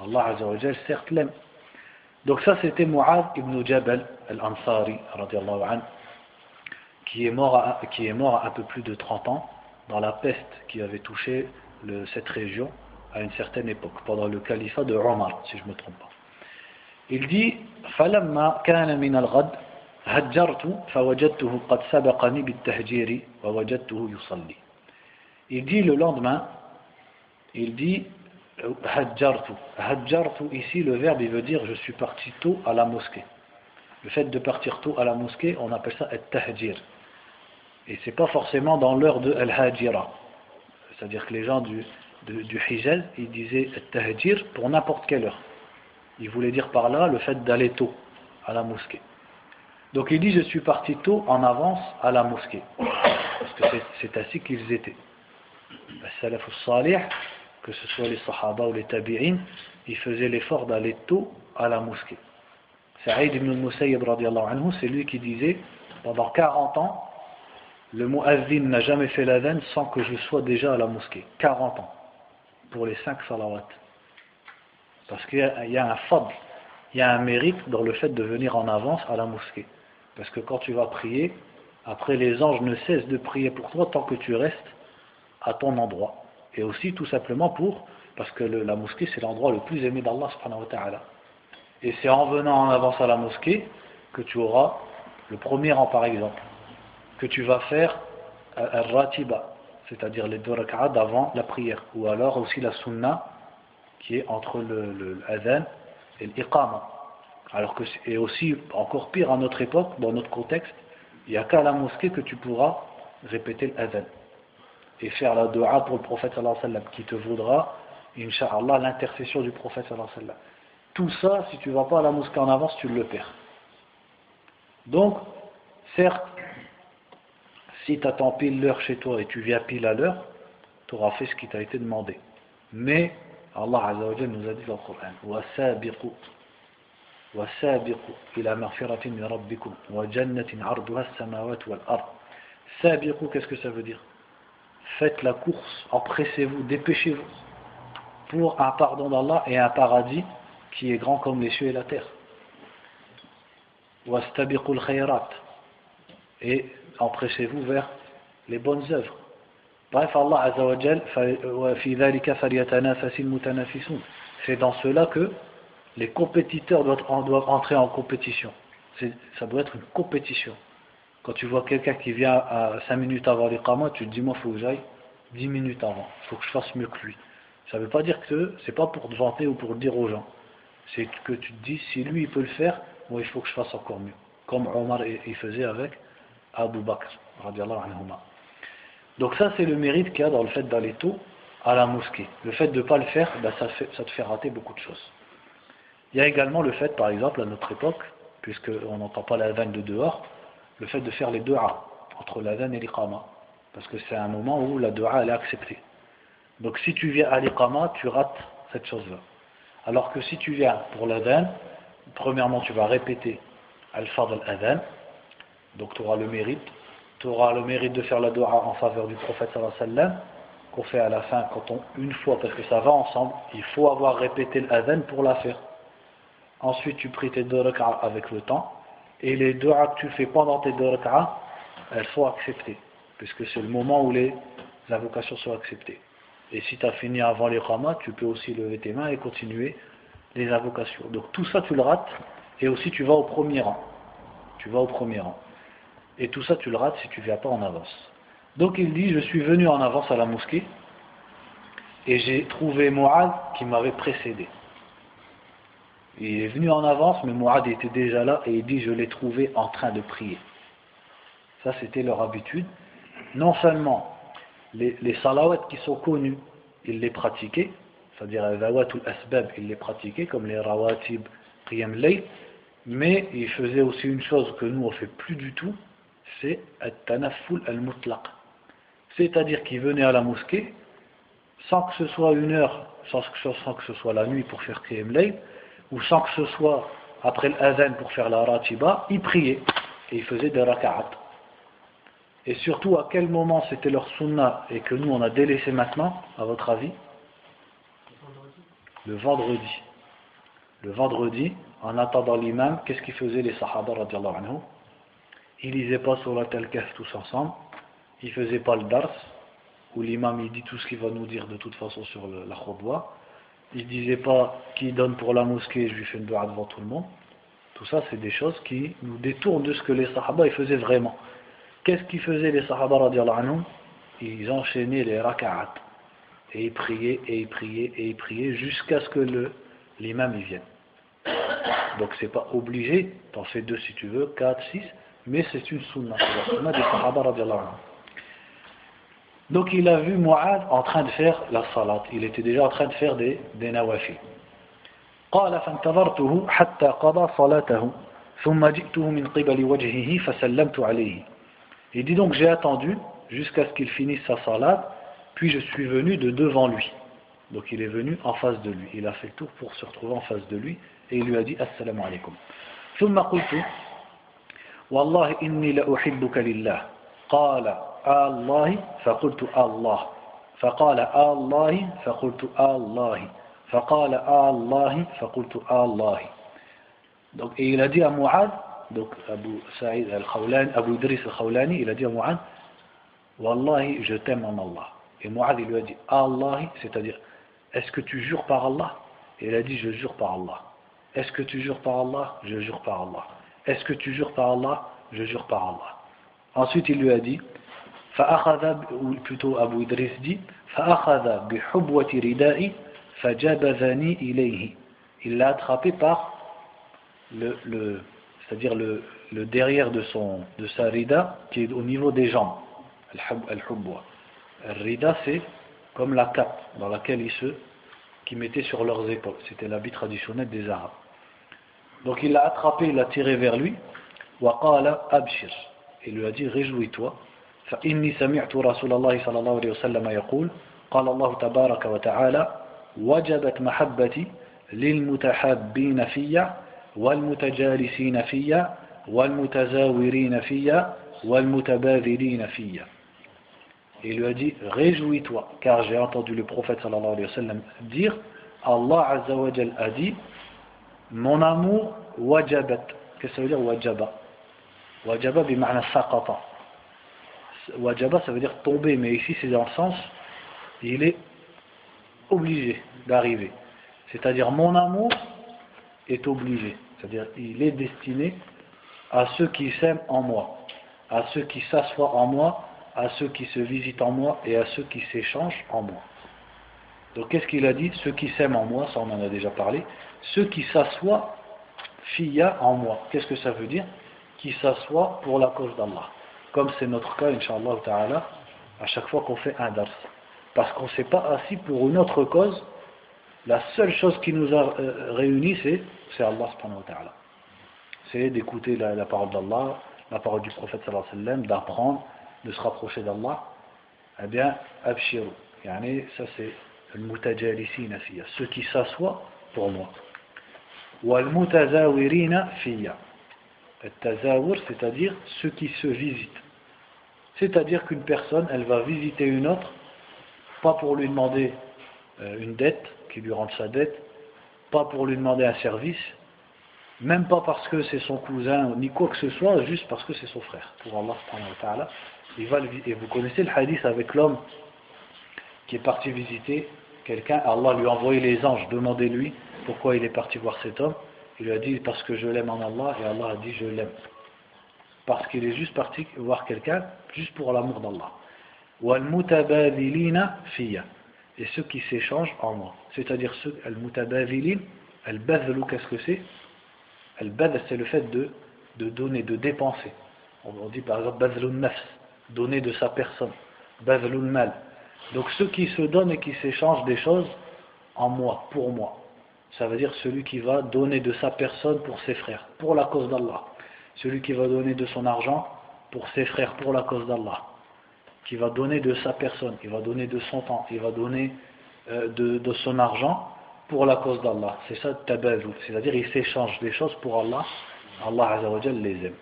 Allah azza wa jal certes l'aime. Donc ça c'était Mu'ad ibn Jabal al-Ansari radiyallahu anhu, qui est mort à, qui est mort à un peu plus de trente ans dans la peste qui avait touché le, cette région à une certaine époque, pendant le califat de Omar, si je ne me trompe pas. Il dit فَلَمَّا كَانَ مِنَ الْغَدْ هَجَّرْتُ فَوَجَدْتُهُ قَدْ سَبَقَنِي بِالتَّهْجِيرِ وَوَجَدْتُهُ يُصَلِّي. Il dit le lendemain, il dit Hajjartu. Hajjartu, ici le verbe il veut dire je suis parti tôt à la mosquée. Le fait de partir tôt à la mosquée, on appelle ça al-tahjir. Et c'est pas forcément dans l'heure de al-hajira. C'est-à-dire que les gens du, de, du Hijaz, ils disaient al-tahjir pour n'importe quelle heure. Ils voulaient dire par là le fait d'aller tôt à la mosquée. Donc il dit je suis parti tôt en avance à la mosquée. Parce que c'est ainsi qu'ils étaient. As-salaf as-salih, que ce soit les Sahaba ou les Tabi'in, ils faisaient l'effort d'aller tôt à la mosquée. Saïd ibn al-Musayyab radiyallahu anhu, c'est lui qui disait pendant quarante ans, le mu'azzin n'a jamais fait l'adhan sans que je sois déjà à la mosquée. quarante ans, pour les cinq salawats. Parce qu'il y, y a un fadl, il y a un mérite dans le fait de venir en avance à la mosquée. Parce que quand tu vas prier, après les anges ne cessent de prier pour toi tant que tu restes à ton endroit. Et aussi tout simplement pour, parce que le, la mosquée c'est l'endroit le plus aimé d'Allah subhanahu wa ta'ala. Et c'est en venant en avance à la mosquée que tu auras le premier rang par exemple, que tu vas faire al-ratiba, c'est-à-dire les deux rak'ahs avant la prière, ou alors aussi la sunna qui est entre l'adhan et l'iqama. Alors que, et aussi encore pire à notre époque, dans notre contexte, il n'y a qu'à la mosquée que tu pourras répéter l'adhan et faire la dua pour le prophète sallallahu alayhi wa sallam, qui te vaudra, incha'Allah, l'intercession du prophète sallallahu alayhi wa sallam. Tout ça, si tu ne vas pas à la mosquée en avance, tu le perds. Donc, certes, si tu attends pile l'heure chez toi et tu viens pile à l'heure, tu auras fait ce qui t'a été demandé. Mais, Allah azza wa jal nous a dit dans le Coran, وَسَابِقُوا وَسَابِقُوا إِلَى مَغْفِرَةٍ مِنْ رَبِّكُمْ وَجَنَّةٍ عَرْضُهَا السَّمَاوَاتُ وَالْأَرْضُ. Sabiqou, qu'est-ce que ça veut dire? Faites la course, empressez-vous, dépêchez-vous pour un pardon d'Allah et un paradis qui est grand comme les cieux et la terre. Wastabiqul khayrat, et empressez-vous vers les bonnes œuvres. Bref, Allah azza wa jal, wa fi dhalika falyatanafasil mutanafisun. C'est dans cela que les compétiteurs doivent, doivent entrer en compétition. C'est, ça doit être une compétition. Quand tu vois quelqu'un qui vient à cinq minutes avant l'iqama, tu te dis, moi, il faut que j'aille dix minutes avant. Il faut que je fasse mieux que lui. Ça ne veut pas dire que c'est pas pour te vanter ou pour le dire aux gens. C'est que tu te dis, si lui, il peut le faire, moi, il faut que je fasse encore mieux. Comme Omar, il faisait avec Abu Bakr, radiyallahu anhuma. Donc ça, c'est le mérite qu'il y a dans le fait d'aller tôt à la mosquée. Le fait de ne pas le faire, ben, ça, fait, ça te fait rater beaucoup de choses. Il y a également le fait, par exemple, à notre époque, puisqu'on n'entend pas l'adhan de dehors, le fait de faire les du'a entre l'adhan et l'iqama, parce que c'est un moment où la du'a elle est acceptée. Donc si tu viens à l'iqama, tu rates cette chose-là. Alors que si tu viens pour l'adhan, premièrement tu vas répéter al-fadl al-adhan, donc tu auras le mérite, tu auras le mérite de faire la du'a en faveur du prophète sallallahu alayhi wa sallam, qu'on fait à la fin quand on, une fois, parce que ça va ensemble, il faut avoir répété l'adhan pour la faire. ensuite tu pries tes deux rak'a avec le temps, et les du'a que tu fais pendant tes deux rak'a, elles sont acceptées, puisque c'est le moment où les invocations sont acceptées. Et si tu as fini avant les l'Iqama, tu peux aussi lever tes mains et continuer les invocations. Donc tout ça tu le rates, et aussi tu vas au premier rang. Tu vas au premier rang. Et tout ça tu le rates si tu ne viens pas en avance. Donc il dit, je suis venu en avance à la mosquée, et j'ai trouvé Mu'ad qui m'avait précédé. Il est venu en avance, mais Mu'ad était déjà là, et il dit, je l'ai trouvé en train de prier. Ça c'était leur habitude. Non seulement les, les salawats qui sont connus, ils les pratiquaient, c'est-à-dire les zawatul asbab, ils les pratiquaient, comme les rawatib, qiyam layl, mais ils faisaient aussi une chose que nous on ne fait plus du tout, c'est at-tanafful al-mutlaq. C'est-à-dire qu'ils venaient à la mosquée, sans que ce soit une heure, sans que, sans que ce soit la nuit pour faire qiyam layl, ou sans que ce soit après l'azan pour faire la ratiba, ils priaient, et ils faisaient des raka'at. Et surtout, à quel moment c'était leur sunna et que nous on a délaissé maintenant, à votre avis? Le vendredi. Le vendredi, en attendant l'imam, qu'est-ce qu'ils faisaient les sahaba radiallahu anhu? Ils lisaient pas Surat al-Kahf tous ensemble, ils faisaient pas le dars, où l'imam il dit tout ce qu'il va nous dire de toute façon sur le, la khutbah, ils disaient pas qui donne pour la mosquée, je lui fais une doua devant tout le monde. Tout ça c'est des choses qui nous détournent de ce que les sahaba ils faisaient vraiment. Qu'est-ce qu'ils faisaient les sahaba radiallahu anhum? Ils enchaînaient les raka'at. Et ils priaient, et ils priaient, et ils priaient, jusqu'à ce que le, l'imam y vienne. Donc c'est pas obligé, t'en fais deux si tu veux, quatre, six, mais c'est une sunna. C'est la sunna des sahaba radiallahu anhum. Donc il a vu Mu'ad en train de faire la salat. Il était déjà en train de faire des, des nawafil. قال فانتظرته حتى قضى صلاته ثم جئته من قبل وجهه فسلمت عليه. Il dit donc j'ai attendu jusqu'à ce qu'il finisse sa salat, puis je suis venu de devant lui. Donc il est venu en face de lui. Il a fait le tour pour se retrouver en face de lui et il lui a dit assalamu alaikum. ثم قلت والله إني لأحبك لله. قال الله فقلت الله. فقال الله فقلت الله. فقال الله فقلت الله. Donc et il a dit à Mu'ad, donc Abu Sa'id al-Khawlani, Abu Idris al-Khawlani, il a dit à Mu'ad, Wallahi, je t'aime en Allah. Et Mu'ad il lui a dit, Allahi, c'est-à-dire, est-ce que tu jures par Allah? Et il a dit, je jure par Allah. Est-ce que tu jures par Allah? Je jure par Allah. Est-ce que tu jures par Allah? Je jure par Allah. Ensuite il lui a dit, Fa'akhadha, ou plutôt Abu Idris dit, Fa'akhadha bihubwati ridai, fajabazani ilayhi. Il l'a attrapé par le... le c'est-à-dire le, le derrière de, son, de sa rida, qui est au niveau des jambes, al-hubwa. Al-rida, c'est comme la cape dans laquelle ils se qui mettaient sur leurs épaules. C'était l'habit traditionnel des Arabes. Donc il l'a attrapé, il l'a tiré vers lui, wa qala abshir. Il lui a dit, réjouis-toi. Fa inni sami'tu Rasulallah sallallahu alayhi wa sallam yaqul, qala Allah tabaraka wa ta'ala, wajabat mahabbati lil mutahabbina fiyya, والمتجالسين فيا والمتزاورين فيا والمتباذلين فيا. Il lui a dit, réjouis-toi, car j'ai entendu le prophète sallallahu alayhi wa sallam dire, Allah azza wa jal a dit, mon amour wajabat. Qu'est-ce que ça veut dire wajaba? Wajaba bima'na saqata. Wajaba ça veut dire tomber, mais ici c'est dans le sens il est obligé d'arriver, c'est-à-dire mon amour est obligé, c'est-à-dire il est destiné à ceux qui s'aiment en moi, à ceux qui s'assoient en moi, à ceux qui se visitent en moi et à ceux qui s'échangent en moi. Donc qu'est-ce qu'il a dit? Ceux qui s'aiment en moi, ça on en a déjà parlé, ceux qui s'assoient fiya en moi. Qu'est-ce que ça veut dire? Qui s'assoient pour la cause d'Allah. Comme c'est notre cas, Inch'Allah Ta'ala, à chaque fois qu'on fait un dars. Parce qu'on ne s'est pas assis pour une autre cause. La seule chose qui nous a euh, réunis, c'est, c'est Allah subhanahu wa ta'ala. C'est d'écouter la, la parole d'Allah, la parole du prophète sallallahu alayhi wa sallam, d'apprendre, de se rapprocher d'Allah. Eh bien, abshiru. Yani, ça c'est al-mutajalissina fiyya, ceux qui s'assoient pour moi. Wal-mutazawirina fiyya. Al-tazawur, c'est-à-dire ceux qui se visitent. C'est-à-dire qu'une personne, elle va visiter une autre, pas pour lui demander euh, une dette, qui lui rende sa dette, pas pour lui demander un service, même pas parce que c'est son cousin, ni quoi que ce soit, juste parce que c'est son frère. Pour Allah subhanahu wa ta'ala, il va le visiter. Et vous connaissez le hadith avec l'homme qui est parti visiter quelqu'un, Allah lui a envoyé les anges, demandez-lui pourquoi il est parti voir cet homme. Il lui a dit parce que je l'aime en Allah, et Allah a dit je l'aime. Parce qu'il est juste parti voir quelqu'un, juste pour l'amour d'Allah. وَالْمُتَبَاذِلِينَ فِيَّ. Et ceux qui s'échangent en moi. C'est-à-dire ceux, al-mutabadhilin, al-badhlu, qu'est-ce que c'est? Al-badhl, c'est le fait de, de donner, de dépenser. On dit par exemple badhlun nafs, donner de sa personne. Badhlun mal. Donc ceux qui se donnent et qui s'échangent des choses en moi, pour moi. Ça veut dire celui qui va donner de sa personne pour ses frères, pour la cause d'Allah. Celui qui va donner de son argent pour ses frères, pour la cause d'Allah. Qui va donner de sa personne, il va donner de son temps, il va donner euh, de, de son argent pour la cause d'Allah. C'est ça tabazou, c'est-à-dire il s'échange des choses pour Allah. Allah Azza wa Jal les aime.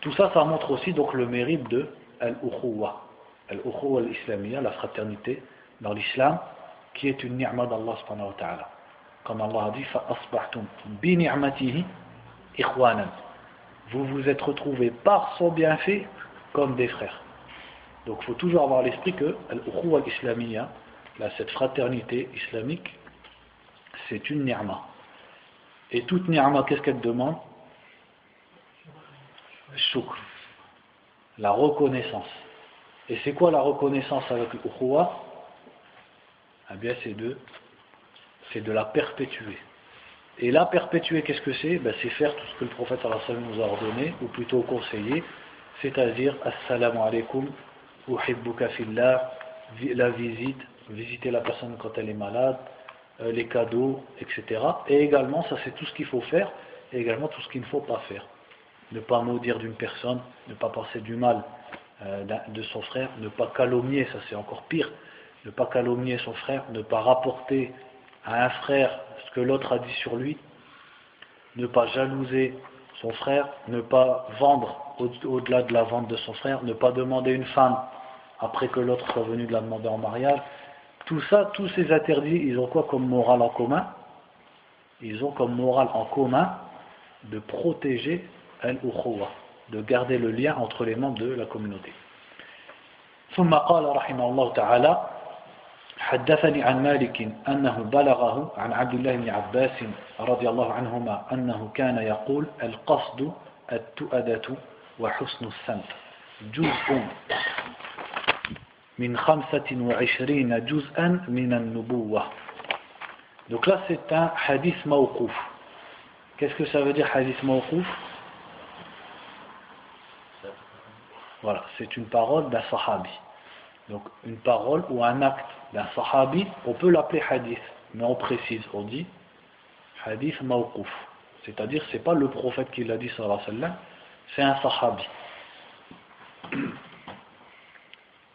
Tout ça, ça montre aussi donc le mérite de al-ukhuwa, al-ukhuwa al-islamiyya, la fraternité dans l'islam, qui est une ni'ma d'Allah subhanahu wa ta'ala. Comme Allah a dit, fa asbahtum bi ni'matihi ikhwanan. Vous vous êtes retrouvés par son bienfait comme des frères. Donc il faut toujours avoir à l'esprit que al-ukhuwa al-islamiyya, cette fraternité islamique, c'est une ni'ma. Et toute ni'ma, qu'est-ce qu'elle demande? Shukr, la reconnaissance. Et c'est quoi la reconnaissance avec l'ukhuwa? Eh bien c'est de, c'est de la perpétuer. Et la perpétuer, qu'est-ce que c'est? Ben, c'est faire tout ce que le prophète sallallahu alayhi wa sallam nous a ordonné, ou plutôt conseillé, c'est-à-dire assalamu alaykum, uhibbuka fillah, la visite, visiter la personne quand elle est malade, euh, les cadeaux, et cetera. Et également, ça c'est tout ce qu'il faut faire, et également tout ce qu'il ne faut pas faire. Ne pas maudire d'une personne, ne pas penser du mal euh, de son frère, ne pas calomnier, ça c'est encore pire, ne pas calomnier son frère, ne pas rapporter à un frère ce que l'autre a dit sur lui, ne pas jalouser son frère, ne pas vendre au-delà de la vente de son frère, ne pas demander une femme après que l'autre soit venu de la demander en mariage. Tout ça, tous ces interdits, ils ont quoi comme morale en commun? Ils ont comme morale en commun de protéger al-ukhuwa, de garder le lien entre les membres de la communauté. ثم قال رحمه الله تعالى حدثني عن مالك أنه بلغه عن عبد الله بن عباس رضي الله عنهما أنه كان يقول القصد التؤدة وحسن السمت جزء من خمسة وعشرين جزءا من النبوة. Donc là c'est un hadith mawqouf. Qu'est-ce que ça veut dire hadith mawqouf? Voilà, c'est une parole d'un sahabi. Donc une parole ou un acte d'un sahabi, on peut l'appeler hadith, mais on précise, on dit hadith mawqouf. C'est-à-dire c'est pas le prophète qui l'a dit sallallahu alayhi wa sallam, c'est un sahabi.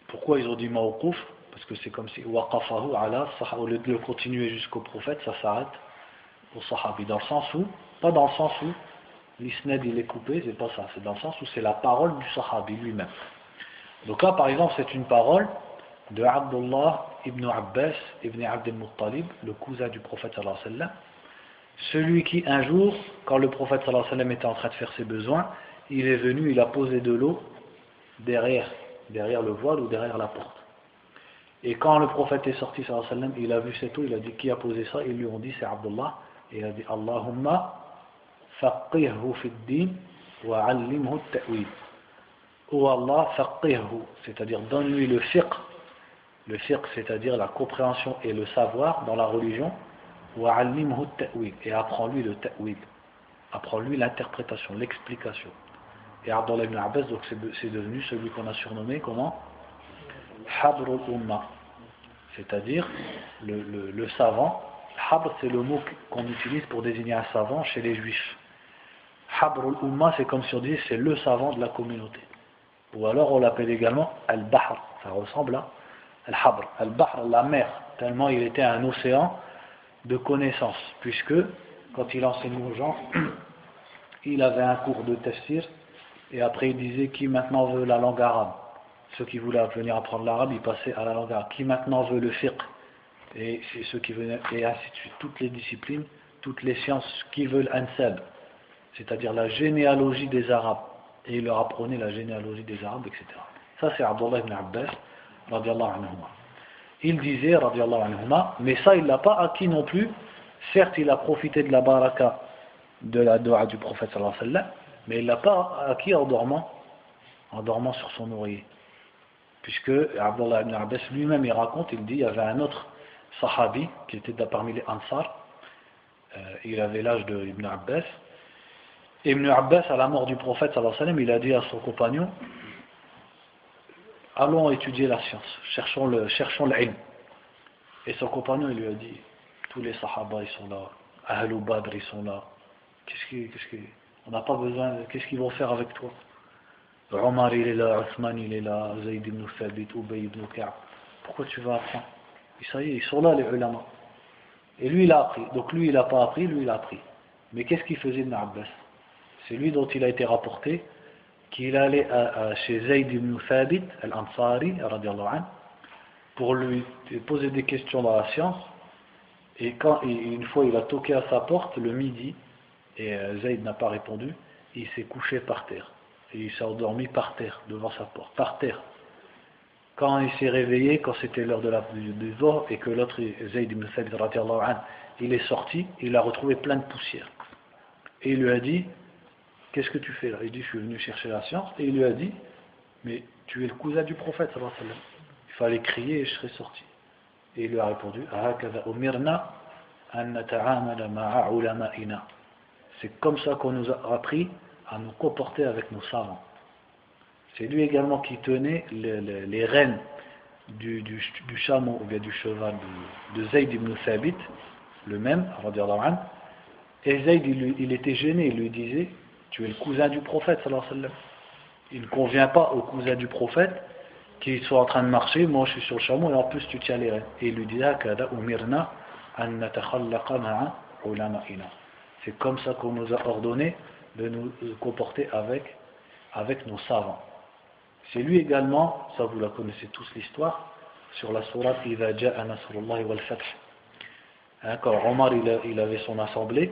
Pourquoi ils ont dit mawqouf? Parce que c'est comme si waqafahu ala, au lieu de le continuer jusqu'au prophète, ça s'arrête au sahabi. Dans le sens où, pas dans le sens où l'isnad il est coupé, c'est pas ça, c'est dans le sens où c'est la parole du sahabi lui-même. Donc là par exemple c'est une parole de Abdullah ibn Abbas ibn Abdel Muttalib, le cousin du prophète sallallahu alayhi wa sallam, celui qui un jour, quand le prophète sallallahu alayhi wa sallam était en train de faire ses besoins, il est venu, il a posé de l'eau derrière, derrière le voile ou derrière la porte. Et quand le prophète est sorti sallallahu alayhi wa sallam, il a vu cette eau, il a dit qui a posé ça? Ils lui ont dit c'est Abdullah, et il a dit Allahumma faqihhu fi ad-din wa 'allimhu at-ta'wil. Ô Allah, faqihhu, c'est-à-dire donne-lui le fiqh, le fiqh c'est-à-dire la compréhension et le savoir dans la religion, wa 'allimhu at-ta'wil, et apprends-lui le ta'wil, apprends-lui l'interprétation, l'explication. Et Abdullah ibn Abbas, donc c'est devenu celui qu'on a surnommé comment? Habrul Ummah, c'est-à-dire le, le, le savant. Habr, c'est le mot qu'on utilise pour désigner un savant chez les juifs. Habrul Ummah, c'est comme si on disait c'est le savant de la communauté. Ou alors on l'appelle également Al-Bahr, ça ressemble à Al-Habr. Al-Bahr, la mer, tellement il était un océan de connaissances, puisque quand il enseignait aux gens, il avait un cours de tafsir, et après il disait qui maintenant veut la langue arabe. Ceux qui voulaient venir apprendre l'arabe, ils passaient à la langue arabe. Qui maintenant veut le fiqh? Et c'est ceux qui venaient, et ainsi de suite. Toutes les disciplines, toutes les sciences qui veulent ansab, c'est-à-dire la généalogie des Arabes, et il leur apprenait la généalogie des Arabes, et cetera. Ça c'est Abdullah ibn Abbas, radiallahu anhuma. Il disait, radiallahu anhuma, mais ça il ne l'a pas acquis non plus, certes il a profité de la baraka de la doua du prophète sallallahu alayhi wa sallam, mais il ne l'a pas acquis en dormant, en dormant sur son oreiller. Puisque Abdullah ibn Abbas lui-même il raconte, il dit, il y avait un autre sahabi qui était parmi les Ansar, euh, il avait l'âge de Ibn Abbas, et Ibn Abbas à la mort du prophète sallallahu alayhi wa sallam, il a dit à son compagnon, allons étudier la science, cherchons le, cherchons l'ilm. Et son compagnon il lui a dit, tous les sahaba ils sont là, Ahlou Badr ils sont là, qu'est-ce qui, qu'est-ce qui, on n'a pas besoin, qu'est-ce qu'ils vont faire avec toi? Omar il est là, Othman il est là, Zayd ibn Thabit, Ubay ibn Ka'b. Pourquoi tu vas apprendre? Et ça y est, ils sont là les ulama. Et lui il a appris. Donc lui il n'a pas appris, lui il a appris. Mais qu'est-ce qu'il faisait Ibn Abbas? C'est lui dont il a été rapporté qu'il allait à, à, chez Zayd ibn Thabit, al-Ansari, radiallahu anhu, pour lui poser des questions dans la science. Et quand et une fois il a toqué à sa porte le midi, et euh, Zayd n'a pas répondu, il s'est couché par terre. Et il s'est endormi par terre, devant sa porte, par terre. Quand il s'est réveillé, quand c'était l'heure de la du Dhuhr, et que l'autre, Zayd ibn Thabit, radiallahu anhu, il est sorti, il a retrouvé plein de poussière. Et il lui a dit, qu'est-ce que tu fais là? Il dit, je suis venu chercher la science. Et il lui a dit, mais tu es le cousin du prophète, sallallahu alayhi wa sallam. Il fallait crier et je serais sorti. Et il lui a répondu, c'est comme ça qu'on nous a appris à nous comporter avec nos savants. C'est lui également qui tenait les, les, les rênes du, du, du chameau ou bien du cheval de, de Zayd ibn Thabit, le même, radiallahu anhu. Et Zayd, il, il était gêné, il lui disait, tu es le cousin du prophète, sallallahu alayhi wa sallam. Il ne convient pas au cousin du prophète qu'il soit en train de marcher, moi je suis sur le chameau et en plus tu tiens les rênes. Et il lui dit, c'est comme ça qu'on nous a ordonné de nous comporter avec, avec nos savants. C'est lui également, ça vous la connaissez tous l'histoire, sur la sourate « Iza ja'a nasrullahi wal fath ». Hein, quand Omar il, il avait son assemblée,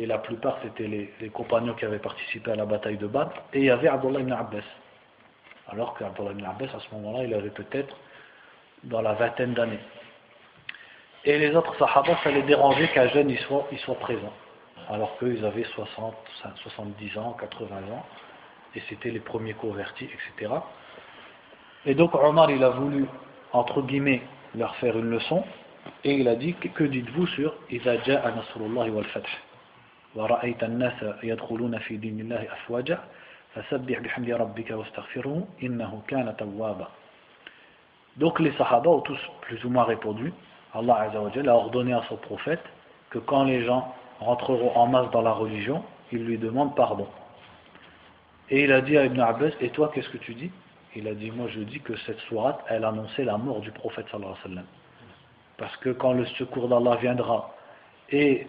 et la plupart c'était les, les compagnons qui avaient participé à la bataille de Badr, et il y avait Abdullah ibn Abbas. Alors qu'Abdullah ibn Abbas à ce moment-là, il avait peut-être dans la vingtaine d'années. Et les autres sahaba, ça les dérangeait qu'un jeune il soit, il soit présent. Alors qu'eux, ils avaient soixante, soixante-dix ans, quatre-vingts ans, et c'était les premiers convertis, et cetera. Et donc Omar, il a voulu, entre guillemets, leur faire une leçon, et il a dit, que dites-vous sur « Iza ja'a nasrullahi wal fath, wa ra'ayta an-nasa yadkhuluna fi dinillahi afwaja, fasabbih bihamdi rabbika wastaghfirhu, innahu kana tawwaba ». Donc les sahaba ont tous plus ou moins répondu, Allah Azza wa Jal a ordonné à son prophète que quand les gens rentreront en masse dans la religion, il lui demande pardon. Et il a dit à Ibn Abbas, et toi qu'est-ce que tu dis? Il a dit, moi je dis que cette sourate, elle annonçait la mort du prophète sallallahu alayhi wa sallam. Parce que quand le secours d'Allah viendra, et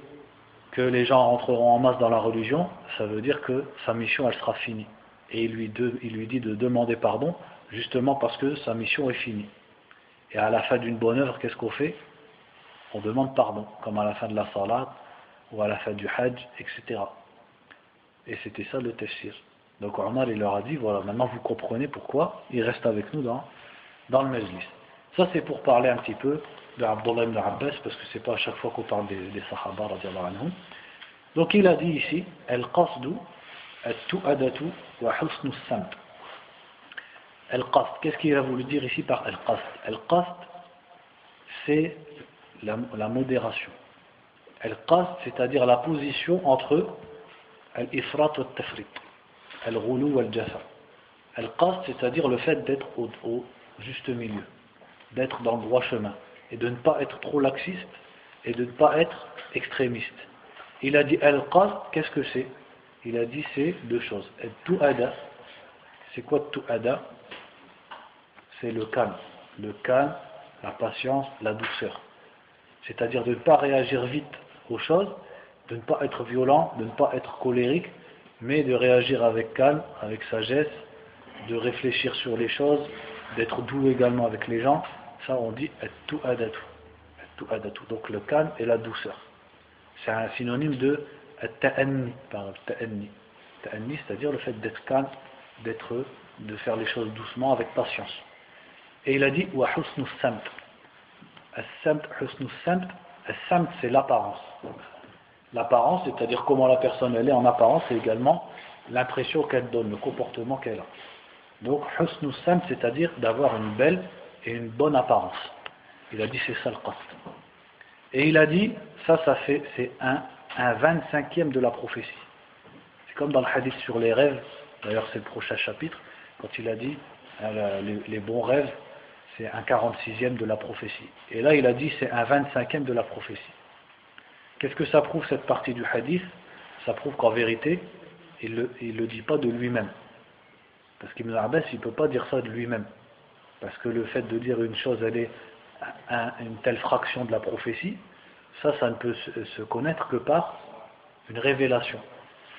que les gens rentreront en masse dans la religion, ça veut dire que sa mission elle sera finie. Et il lui, de, il lui dit de demander pardon, justement parce que sa mission est finie. Et à la fin d'une bonne œuvre, qu'est-ce qu'on fait? On demande pardon, comme à la fin de la salat, ou à la fin du hajj, et cetera. Et c'était ça le tafsir. Donc Omar il leur a dit, voilà, maintenant vous comprenez pourquoi il reste avec nous dans, dans le majlis. Ça c'est pour parler un petit peu de Abdullah ibn Abbas, parce que c'est pas à chaque fois qu'on parle des, des sahaba, radiallahu anhum. Donc il a dit ici, al-qasdu, al-tu'adatu, wa husnu samt. Al-qasd, qu'est-ce qu'il a voulu dire ici par al-qasd? Al-qasd, c'est la, la modération. Al-qasd, c'est-à-dire la position entre al-ifrat ou al-tafrit, al-ghulu ou al-jafar. Al-qasd, c'est-à-dire le fait d'être au, au juste milieu, d'être dans le droit chemin, et de ne pas être trop laxiste, et de ne pas être extrémiste. Il a dit al-qasd, qu'est-ce que c'est? Il a dit c'est deux choses. Al-tu'ada, c'est quoi al-tu'ada? C'est le calme, le calme, la patience, la douceur. C'est-à-dire de ne pas réagir vite aux choses, de ne pas être violent, de ne pas être colérique, mais de réagir avec calme, avec sagesse, de réfléchir sur les choses, d'être doux également avec les gens. Ça on dit « tout adatu ». Donc le calme et la douceur. C'est un synonyme de At-ta'anni, Ta'anni, c'est-à-dire le fait d'être calme, d'être, de faire les choses doucement, avec patience. Et il a dit wa husnu samt. As-samt, husnu samt. As-samt, c'est l'apparence. L'apparence, c'est-à-dire comment la personne elle est en apparence, et également l'impression qu'elle donne, le comportement qu'elle a. Donc husnu samt, c'est-à-dire d'avoir une belle et une bonne apparence. Il a dit c'est ça le qasd. Et il a dit, ça, ça fait, c'est un, un vingt-cinquième de la prophétie. C'est comme dans le hadith sur les rêves, d'ailleurs c'est le prochain chapitre, quand il a dit, euh, les, les bons rêves, c'est un quarante-sixième de la prophétie. Et là, il a dit, c'est un vingt-cinquième de la prophétie. Qu'est-ce que ça prouve, cette partie du hadith? Ça prouve qu'en vérité, il ne le, il le dit pas de lui-même. Parce qu'Ibn Abbas, il ne peut pas dire ça de lui-même. Parce que le fait de dire une chose, elle est... une telle fraction de la prophétie, ça, ça ne peut se connaître que par une révélation.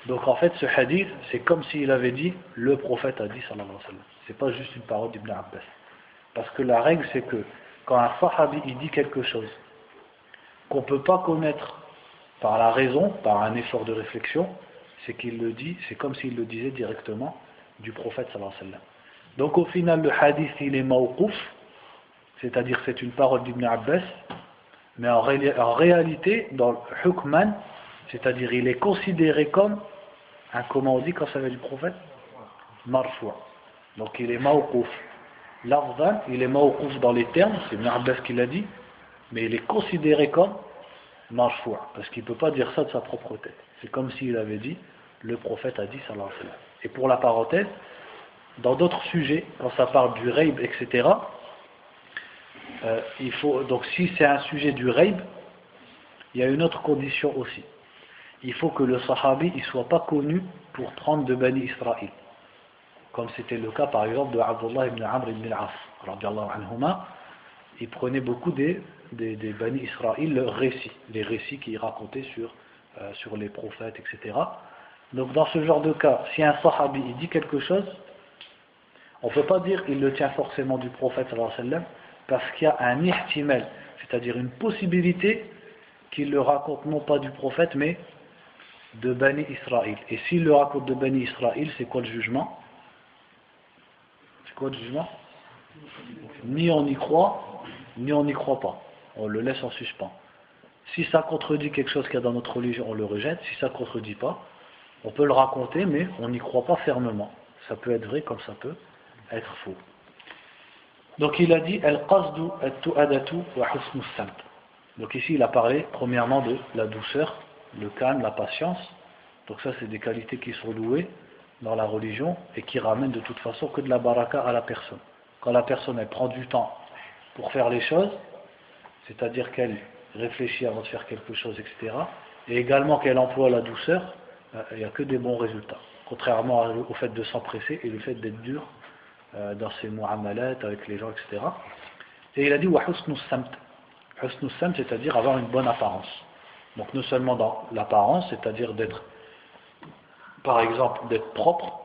Donc en fait, ce hadith, c'est comme s'il avait dit, le prophète a dit, sallallahu alayhi wa sallam. C'est pas juste une parole d'Ibn Abbas. Parce que la règle, c'est que quand un sahabi, il dit quelque chose qu'on ne peut pas connaître par la raison, par un effort de réflexion, c'est qu'il le dit, c'est comme s'il le disait directement du prophète, sallallahu alayhi wa sallam. Donc au final, le hadith, il est mawqouf, c'est-à-dire c'est une parole d'Ibn Abbas, mais en, ré en réalité, dans le hukman, c'est-à-dire il est considéré comme un, comment on dit quand ça vient du prophète, marfou'. Donc il est mawqouf. Lafzan, il est mawqouf dans les termes, c'est Ibn Abbas qui l'a dit, mais il est considéré comme marfou', parce qu'il ne peut pas dire ça de sa propre tête. C'est comme s'il avait dit, le prophète a dit, sallallahu alayhi wa sallam. Et pour la parenthèse, dans d'autres sujets, quand ça parle du raib, et cetera, Euh, il faut, donc si c'est un sujet du raib, il y a une autre condition aussi. Il faut que le sahabi ne soit pas connu pour trente de Bani Israël. Comme c'était le cas par exemple de Abdullah ibn Amr ibn Al-As, radiyallahu anhuma. Il prenait beaucoup des, des, des Bani Israël, leurs récits, les récits qu'ils racontaient sur, euh, sur les prophètes, et cetera. Donc dans ce genre de cas, si un sahabi il dit quelque chose, on ne peut pas dire qu'il le tient forcément du prophète sallallahu alayhi wa sallam, parce qu'il y a un ihtimel, c'est-à-dire une possibilité qu'il le raconte non pas du prophète, mais de Bani Israël. Et s'il le raconte de Bani Israël, c'est quoi le jugement? C'est quoi le jugement? Ni on y croit, ni on n'y croit pas. On le laisse en suspens. Si ça contredit quelque chose qu'il y a dans notre religion, on le rejette. Si ça ne contredit pas, on peut le raconter, mais on n'y croit pas fermement. Ça peut être vrai comme ça peut être faux. Donc il a dit al-qasdu at-tu'adatu wa husnu as-samt. Donc ici il a parlé premièrement de la douceur, le calme, la patience. Donc ça c'est des qualités qui sont louées dans la religion et qui ramènent de toute façon que de la baraka à la personne. Quand la personne elle prend du temps pour faire les choses, c'est-à-dire qu'elle réfléchit avant de faire quelque chose, et cetera. Et également qu'elle emploie la douceur, il n'y a que des bons résultats. Contrairement au fait de s'empresser et le fait d'être dur dans ses mu'amalat avec les gens, et cetera. Et il a dit wa husnu as-samt. Husnu as-samt, c'est-à-dire avoir une bonne apparence. Donc non seulement dans l'apparence, c'est-à-dire d'être, par exemple, d'être propre,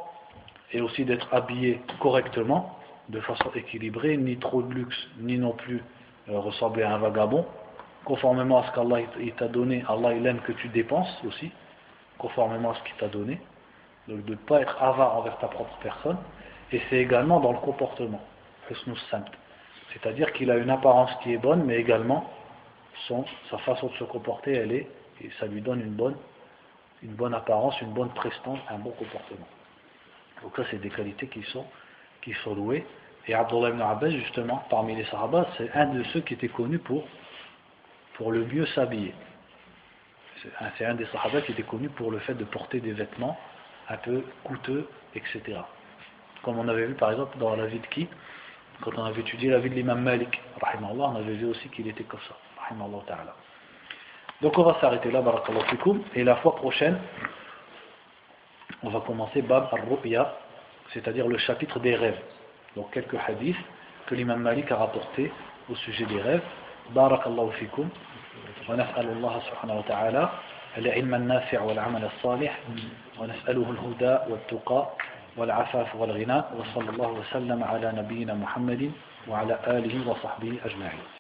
et aussi d'être habillé correctement, de façon équilibrée, ni trop de luxe, ni non plus euh, ressembler à un vagabond, conformément à ce qu'Allah t'a donné. Allah il aime que tu dépenses aussi, conformément à ce qu'il t'a donné. Donc de ne pas être avare envers ta propre personne. Et c'est également dans le comportement, c'est-à-dire qu'il a une apparence qui est bonne, mais également son, sa façon de se comporter, elle est, et ça lui donne une bonne, une bonne apparence, une bonne prestance, un bon comportement. Donc ça c'est des qualités qui sont, qui sont louées. Et Abdullah ibn Abbas justement, parmi les Sahaba, c'est un de ceux qui était connu pour, pour le mieux s'habiller. C'est un des Sahaba qui était connu pour le fait de porter des vêtements un peu coûteux, et cetera. Comme on avait vu par exemple dans la vie de qui, quand on avait étudié la vie de l'imam Malik, on avait vu aussi qu'il était comme ça. Donc on va s'arrêter là, barakallahu fikoum, et la fois prochaine, on va commencer Bab al-Ru'ya, c'est-à-dire le chapitre des rêves. Donc quelques hadiths que l'imam Malik a rapportés au sujet des rêves. Barakallahu fikoum, wa nas'alullah subhanahu wa ta'ala, al-ilm al-nafi' wal-amal al-salih, wa nas'aluhu al-huda wal-tuqa, والعفاف والغنى وصلى الله وسلم على نبينا محمد وعلى آله وصحبه أجمعين